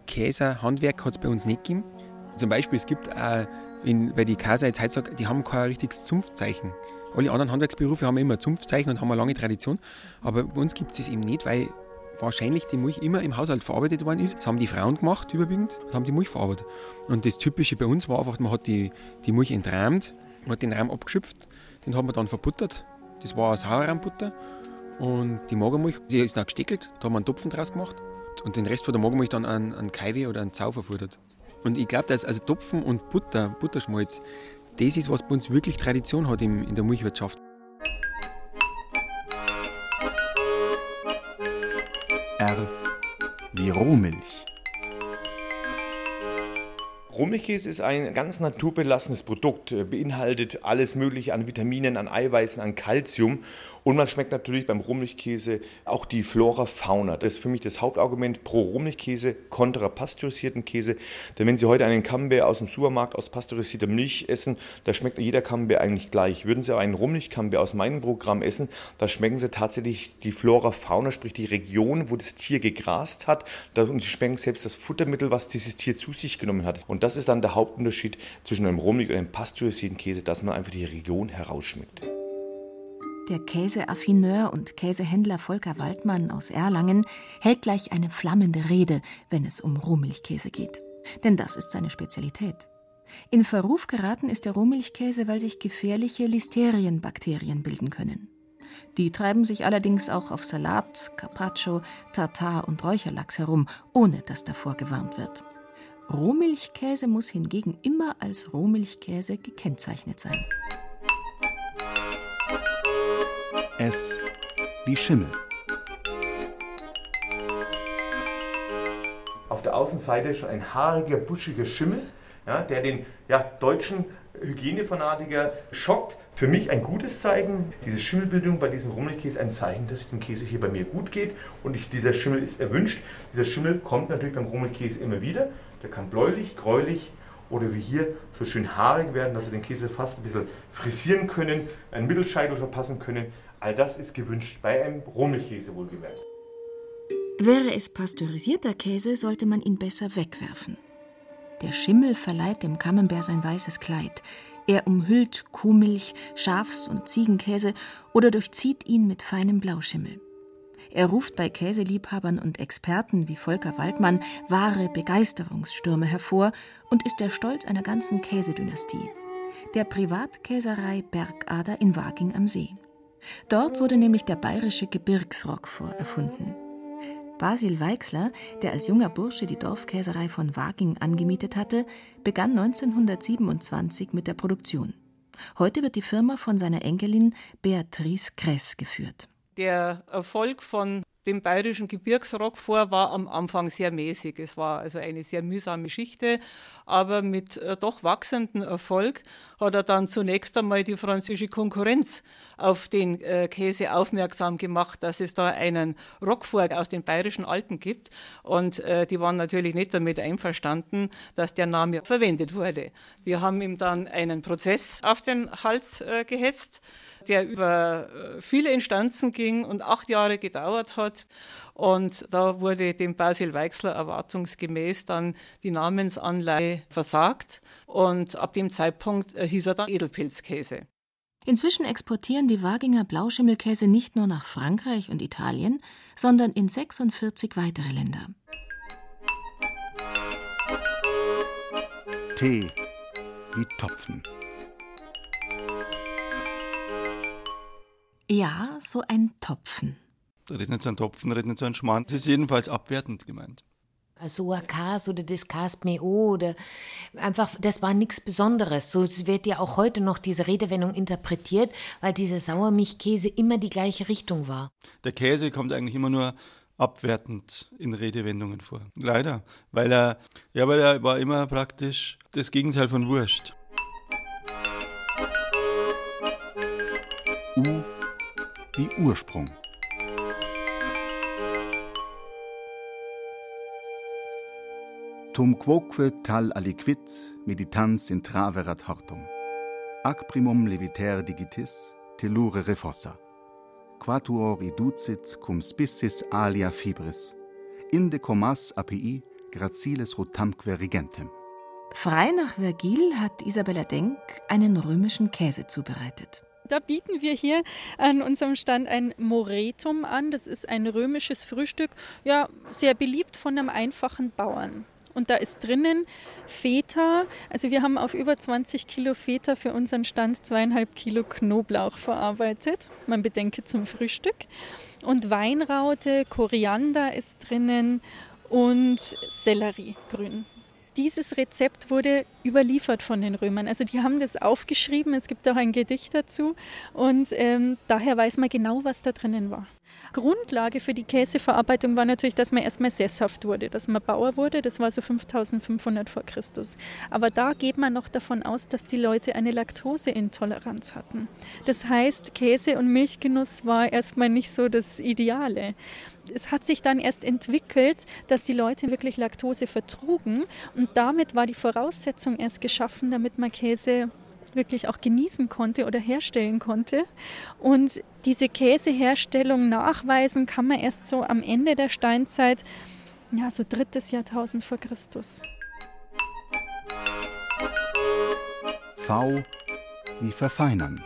Käserhandwerk hat es bei uns nicht gegeben. Zum Beispiel, es gibt auch, weil die Käser jetzt heute sagen, die haben kein richtiges Zunftzeichen. Alle anderen Handwerksberufe haben immer Zunftzeichen und haben eine lange Tradition. Aber bei uns gibt es das eben nicht, weil wahrscheinlich die Milch immer im Haushalt verarbeitet worden ist. Das haben die Frauen gemacht, überwiegend, und haben die Milch verarbeitet. Und das Typische bei uns war einfach, man hat die Milch entrahmt, man hat den Rahm abgeschöpft, den hat man dann verbuttert. Das war aus Sauerrahmbutter. Und die Magermilch, die ist dann gesteckelt, da haben wir einen Topfen draus gemacht. Und den Rest von der Magermilch dann an Kaiweh oder an Zau verfuttert. Und ich glaube, dass also Topfen und Butterschmalz, das ist, was bei uns wirklich Tradition hat in der Milchwirtschaft. R wie Rohmilch. Rummeligkäse ist ein ganz naturbelassenes Produkt, beinhaltet alles Mögliche an Vitaminen, an Eiweißen, an Kalzium. Und man schmeckt natürlich beim Rummeligkäse auch die Flora, Fauna. Das ist für mich das Hauptargument pro Rummeligkäse kontra pasteurisierten Käse. Denn wenn Sie heute einen Camembert aus dem Supermarkt aus pasteurisierter Milch essen, da schmeckt jeder Camembert eigentlich gleich. Würden Sie aber einen Rummeligkäse aus meinem Programm essen, da schmecken Sie tatsächlich die Flora, Fauna, sprich die Region, wo das Tier gegrast hat. Und Sie schmecken selbst das Futtermittel, was dieses Tier zu sich genommen hat. Und das ist dann der Hauptunterschied zwischen einem Rummeligkäse und einem pasteurisierten Käse, dass man einfach die Region herausschmeckt. Der Käseaffineur und Käsehändler Volker Waldmann aus Erlangen hält gleich eine flammende Rede, wenn es um Rohmilchkäse geht. denn das ist seine Spezialität. In Verruf geraten ist der Rohmilchkäse, weil sich gefährliche Listerienbakterien bilden können. Die treiben sich allerdings auch auf Salat, Carpaccio, Tartar und Räucherlachs herum, ohne dass davor gewarnt wird. Rohmilchkäse muss hingegen immer als Rohmilchkäse gekennzeichnet sein. S wie Schimmel. Auf der Außenseite schon ein haariger, buschiger Schimmel, ja, der den deutschen Hygienefanatiker schockt. Für mich ein gutes Zeichen, diese Schimmelbildung bei diesem Rummeligkäse, ein Zeichen, dass es dem Käse hier bei mir gut geht und dieser Schimmel ist erwünscht. Dieser Schimmel kommt natürlich beim Rummeligkäse immer wieder. Der kann bläulich, gräulich oder wie hier so schön haarig werden, dass wir den Käse fast ein bisschen frisieren können, einen Mittelscheitel verpassen können. All das ist gewünscht bei einem Rummeligkäse wohlgemerkt. Wäre es pasteurisierter Käse, sollte man ihn besser wegwerfen. Der Schimmel verleiht dem Camembert sein weißes Kleid. Er umhüllt Kuhmilch, Schafs- und Ziegenkäse oder durchzieht ihn mit feinem Blauschimmel. Er ruft bei Käseliebhabern und Experten wie Volker Waldmann wahre Begeisterungsstürme hervor und ist der Stolz einer ganzen Käsedynastie, der Privatkäserei Bergader in Waging am See. Dort wurde nämlich der bayerische Gebirgsrock vorerfunden. Basil Weixler, der als junger Bursche die Dorfkäserei von Waging angemietet hatte, begann 1927 mit der Produktion. Heute wird die Firma von seiner Enkelin Beatrice Kress geführt. Der Erfolg von dem bayerischen Gebirgsrock vor war am Anfang sehr mäßig. Es war also eine sehr mühsame Geschichte, aber mit doch wachsendem Erfolg hat er dann zunächst einmal die französische Konkurrenz auf den Käse aufmerksam gemacht, dass es da einen Roquefort aus den bayerischen Alpen gibt. Und die waren natürlich nicht damit einverstanden, dass der Name verwendet wurde. Die haben ihm dann einen Prozess auf den Hals gehetzt, der über viele Instanzen ging und 8 Jahre gedauert hat. Und da wurde dem Basil Weixler erwartungsgemäß dann die Namensanleihe versagt. Und ab dem Zeitpunkt hieß er dann Edelpilzkäse. Inzwischen exportieren die Waginger Blauschimmelkäse nicht nur nach Frankreich und Italien, sondern in 46 weitere Länder. T wie Topfen. Ja, so ein Topfen. Da redet nicht so ein Topfen, da redet nicht so ein Schmarrn. Das ist jedenfalls abwertend gemeint. So ein Kas oder das Kasmeo oder einfach, das war nichts Besonderes. So wird ja auch heute noch diese Redewendung interpretiert, weil dieser Sauermilchkäse immer die gleiche Richtung war. Der Käse kommt eigentlich immer nur abwertend in Redewendungen vor. Leider, weil er war immer praktisch das Gegenteil von Wurst. U wie Ursprung. Tum quoque tal aliquid, meditans in traverat hortum. Ac primum leviter digitis, tellure refossa. Quatuor iducit cum spissis alia fibris. Inde comas api, graciles rotamque regentem. Frei nach Vergil hat Isabella Denk einen römischen Käse zubereitet. Da bieten wir hier an unserem Stand ein Moretum an. Das ist ein römisches Frühstück, ja, sehr beliebt von einem einfachen Bauern. Und da ist drinnen Feta, also wir haben auf über 20 Kilo Feta für unseren Stand 2,5 Kilo Knoblauch verarbeitet, man bedenke zum Frühstück. Und Weinraute, Koriander ist drinnen und Selleriegrün. Dieses Rezept wurde überliefert von den Römern, also die haben das aufgeschrieben, es gibt auch ein Gedicht dazu und daher weiß man genau, was da drinnen war. Grundlage für die Käseverarbeitung war natürlich, dass man erstmal sesshaft wurde, dass man Bauer wurde, das war so 5500 vor Christus. Aber da geht man noch davon aus, dass die Leute eine Laktoseintoleranz hatten. Das heißt, Käse- und Milchgenuss war erstmal nicht so das Ideale. Es hat sich dann erst entwickelt, dass die Leute wirklich Laktose vertrugen und damit war die Voraussetzung erst geschaffen, damit man Käse wirklich auch genießen konnte oder herstellen konnte. Und diese Käseherstellung nachweisen kann man erst so am Ende der Steinzeit, ja, so 3. Jahrtausend vor Christus. V wie verfeinern.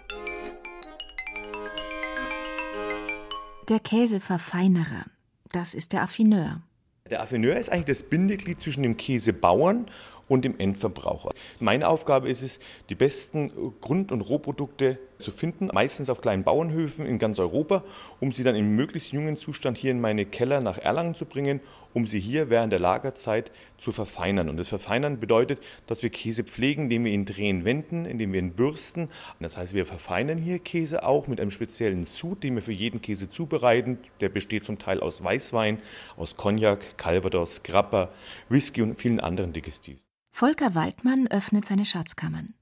Der Käseverfeinerer, das ist der Affineur. Der Affineur ist eigentlich das Bindeglied zwischen dem Käsebauern und dem Endverbraucher. Meine Aufgabe ist es, die besten Grund- und Rohprodukte zu finden, meistens auf kleinen Bauernhöfen in ganz Europa, um sie dann im möglichst jungen Zustand hier in meine Keller nach Erlangen zu bringen, um sie hier während der Lagerzeit zu verfeinern. Und das Verfeinern bedeutet, dass wir Käse pflegen, indem wir ihn drehen, wenden, indem wir ihn bürsten. Das heißt, wir verfeinern hier Käse auch mit einem speziellen Sud, den wir für jeden Käse zubereiten. Der besteht zum Teil aus Weißwein, aus Cognac, Calvados, Grappa, Whisky und vielen anderen Digestiven. Volker Waldmann öffnet seine Schatzkammern.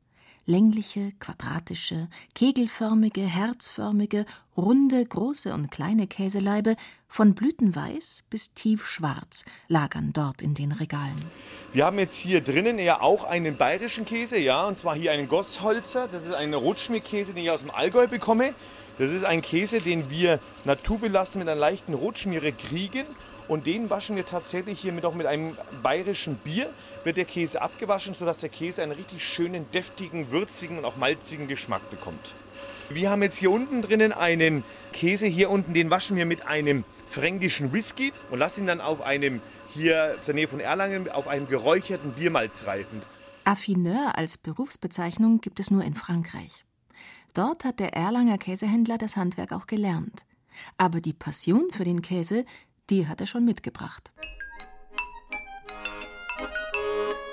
Längliche, quadratische, kegelförmige, herzförmige, runde, große und kleine Käseleibe, von blütenweiß bis tiefschwarz, lagern dort in den Regalen. Wir haben jetzt hier drinnen ja auch einen bayerischen Käse, ja, und zwar hier einen Gossholzer. Das ist ein Rotschmierkäse, den ich aus dem Allgäu bekomme. Das ist ein Käse, den wir naturbelassen mit einer leichten Rotschmiere kriegen. Und den waschen wir tatsächlich hier mit einem bayerischen Bier, wird der Käse abgewaschen, sodass der Käse einen richtig schönen, deftigen, würzigen und auch malzigen Geschmack bekommt. Wir haben jetzt hier unten drinnen einen Käse, hier unten, den waschen wir mit einem fränkischen Whisky und lassen ihn dann auf einem, hier in der Nähe von Erlangen, auf einem geräucherten Biermalz reifen. Affineur als Berufsbezeichnung gibt es nur in Frankreich. Dort hat der Erlanger Käsehändler das Handwerk auch gelernt. Aber die Passion für den Käse, die hat er schon mitgebracht.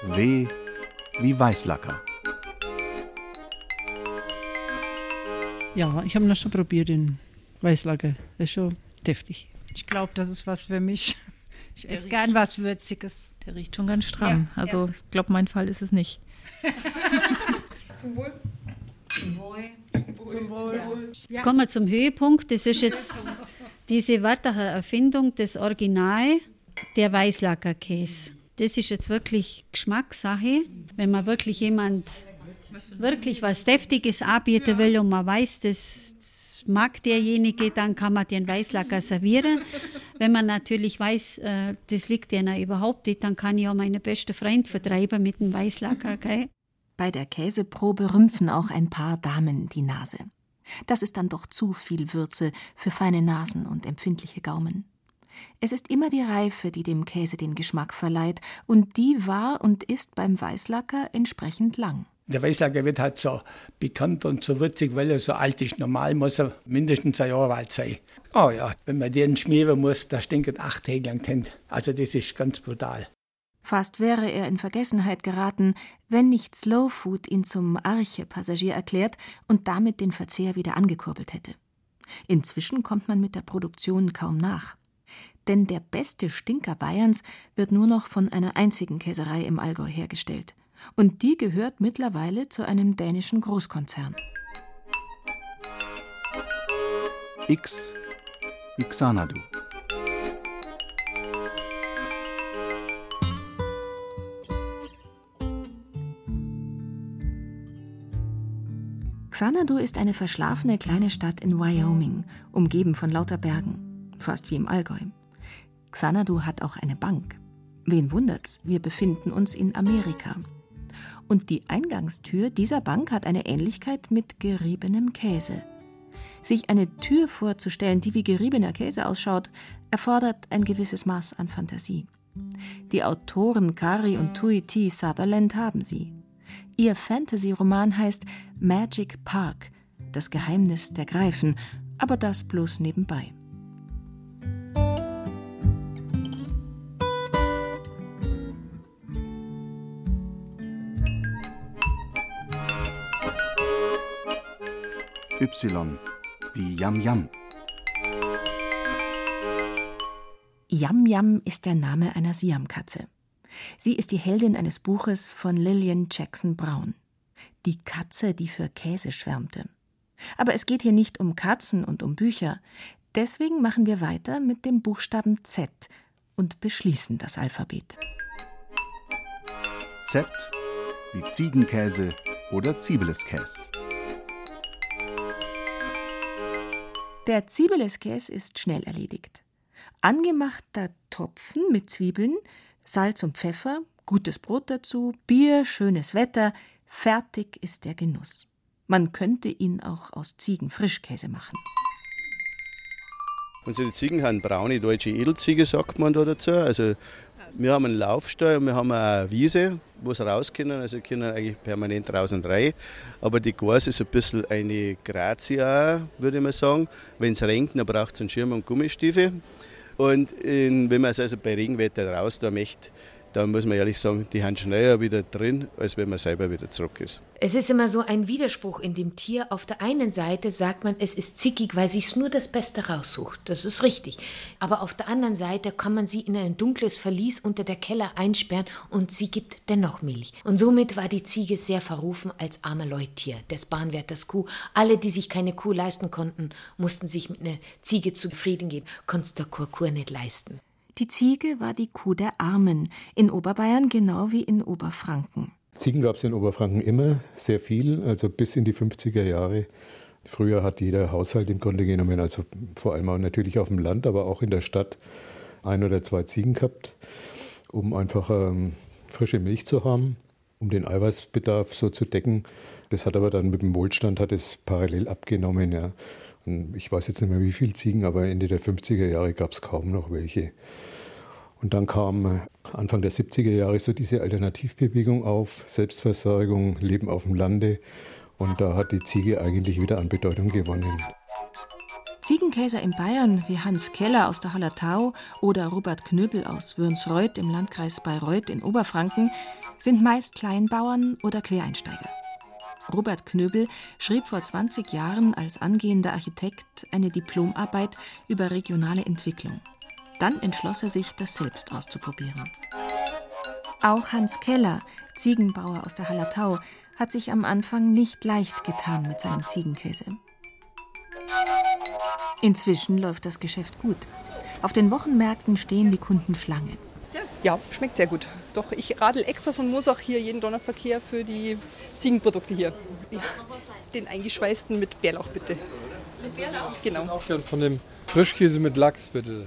W wie Weißlacker. Ja, ich habe noch schon probiert, den Weißlacker. Das ist schon deftig. Ich glaube, das ist was für mich. Ich esse gern was Würziges. Der riecht schon ganz stramm. Ja, also, ich glaube, mein Fall ist es nicht. Zum Wohl. Zum Wohl. Zum Wohl. Jetzt kommen wir zum Höhepunkt. Das ist jetzt diese Wartacher Erfindung, das Original, der Weißlacker-Käse. Das ist jetzt wirklich Geschmackssache. Wenn man wirklich jemand wirklich was Deftiges anbieten will und man weiß, das mag derjenige, dann kann man den Weißlacker servieren. Wenn man natürlich weiß, das liegt denen überhaupt nicht, dann kann ich auch meinen besten Freund vertreiben mit dem Weißlacker. Gell? Bei der Käseprobe rümpfen auch ein paar Damen die Nase. Das ist dann doch zu viel Würze für feine Nasen und empfindliche Gaumen. Es ist immer die Reife, die dem Käse den Geschmack verleiht, und die war und ist beim Weißlacker entsprechend lang. Der Weißlacker wird halt so bekannt und so würzig, weil er so alt ist. Normal muss er mindestens ein Jahr alt sein. Oh ja, wenn man den schmieren muss, da stinkt 8 Tage lang hin. Also das ist ganz brutal. Fast wäre er in Vergessenheit geraten, wenn nicht Slow Food ihn zum Arche-Passagier erklärt und damit den Verzehr wieder angekurbelt hätte. Inzwischen kommt man mit der Produktion kaum nach. Denn der beste Stinker Bayerns wird nur noch von einer einzigen Käserei im Allgäu hergestellt. Und die gehört mittlerweile zu einem dänischen Großkonzern. X wie Xanadu. Xanadu ist eine verschlafene kleine Stadt in Wyoming, umgeben von lauter Bergen, fast wie im Allgäu. Xanadu hat auch eine Bank. Wen wundert's, wir befinden uns in Amerika. Und die Eingangstür dieser Bank hat eine Ähnlichkeit mit geriebenem Käse. Sich eine Tür vorzustellen, die wie geriebener Käse ausschaut, erfordert ein gewisses Maß an Fantasie. Die Autoren Kari und Tui T. Sutherland haben sie. Ihr Fantasy-Roman heißt Magic Park, das Geheimnis der Greifen, aber das bloß nebenbei. Y wie Yam Yam. Yam Yam ist der Name einer Siamkatze. Sie ist die Heldin eines Buches von Lillian Jackson Brown. Die Katze, die für Käse schwärmte. Aber es geht hier nicht um Katzen und um Bücher. Deswegen machen wir weiter mit dem Buchstaben Z und beschließen das Alphabet. Z wie Ziegenkäse oder Zibeliskäse. Der Zibeliskäse ist schnell erledigt. Angemachter Topfen mit Zwiebeln, Salz und Pfeffer, gutes Brot dazu, Bier, schönes Wetter, fertig ist der Genuss. Man könnte ihn auch aus Ziegenfrischkäse machen. Unsere Ziegen haben braune deutsche Edelziege, sagt man da dazu. Also wir haben einen Laufstall und wir haben eine Wiese, wo sie raus können. Also können eigentlich permanent raus und rein. Aber die Gase ist ein bisschen eine Grazia, würde man sagen. Wenn es regnet, dann braucht es einen Schirm und Gummistiefel. Und wenn man es also bei Regenwetter raus da möchte, dann muss man ehrlich sagen, die haben schneller wieder drin, als wenn man selber wieder zurück ist. Es ist immer so ein Widerspruch in dem Tier. Auf der einen Seite sagt man, es ist zickig, weil sie es nur das Beste raussucht. Das ist richtig. Aber auf der anderen Seite kann man sie in ein dunkles Verlies unter der Keller einsperren und sie gibt dennoch Milch. Und somit war die Ziege sehr verrufen als arme Leuttier des Bahnwärters Kuh. Alle, die sich keine Kuh leisten konnten, mussten sich mit einer Ziege zufrieden geben. Konntest du Kurkur nicht leisten. Die Ziege war die Kuh der Armen, in Oberbayern genau wie in Oberfranken. Ziegen gab es in Oberfranken immer, sehr viel, also bis in die 50er Jahre. Früher hat jeder Haushalt im Grunde genommen, also vor allem natürlich auf dem Land, aber auch in der Stadt, 1 oder 2 Ziegen gehabt, um einfach frische Milch zu haben, um den Eiweißbedarf so zu decken. Das hat aber dann mit dem Wohlstand hat es parallel abgenommen, ja. Ich weiß jetzt nicht mehr, wie viele Ziegen, aber Ende der 50er Jahre gab es kaum noch welche. Und dann kam Anfang der 70er Jahre so diese Alternativbewegung auf, Selbstversorgung, Leben auf dem Lande. Und da hat die Ziege eigentlich wieder an Bedeutung gewonnen. Ziegenkäser in Bayern wie Hans Keller aus der Hallertau oder Robert Knöbel aus Würnsreuth im Landkreis Bayreuth in Oberfranken sind meist Kleinbauern oder Quereinsteiger. Robert Knöbel schrieb vor 20 Jahren als angehender Architekt eine Diplomarbeit über regionale Entwicklung. Dann entschloss er sich, das selbst auszuprobieren. Auch Hans Keller, Ziegenbauer aus der Hallertau, hat sich am Anfang nicht leicht getan mit seinem Ziegenkäse. Inzwischen läuft das Geschäft gut. Auf den Wochenmärkten stehen die Kunden Schlange. Ja, schmeckt sehr gut. Doch, ich radel extra von Mosach hier jeden Donnerstag her für die Ziegenprodukte hier. Ja, den eingeschweißten mit Bärlauch bitte. Mit Bärlauch? Genau. Ich auch gern von dem Frischkäse mit Lachs bitte.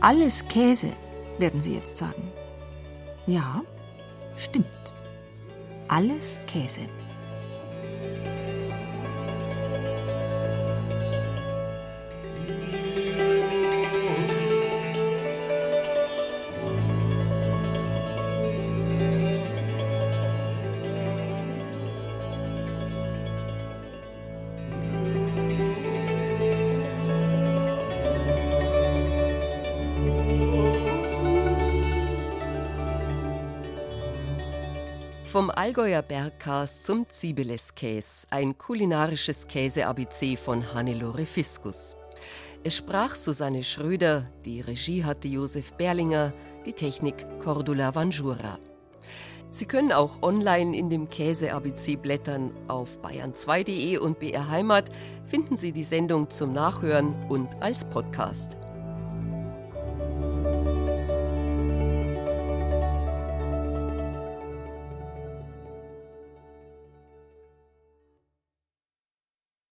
Alles Käse, werden Sie jetzt sagen. Ja. Stimmt. Alles Käse. Vom Allgäuer Bergkäs zum Zibeleskäs, ein kulinarisches Käse-ABC von Hannelore Fiskus. Es sprach Susanne Schröder, die Regie hatte Josef Berlinger, die Technik Cordula Vanjura. Sie können auch online in dem Käse-ABC blättern. Auf bayern2.de und BR Heimat finden Sie die Sendung zum Nachhören und als Podcast.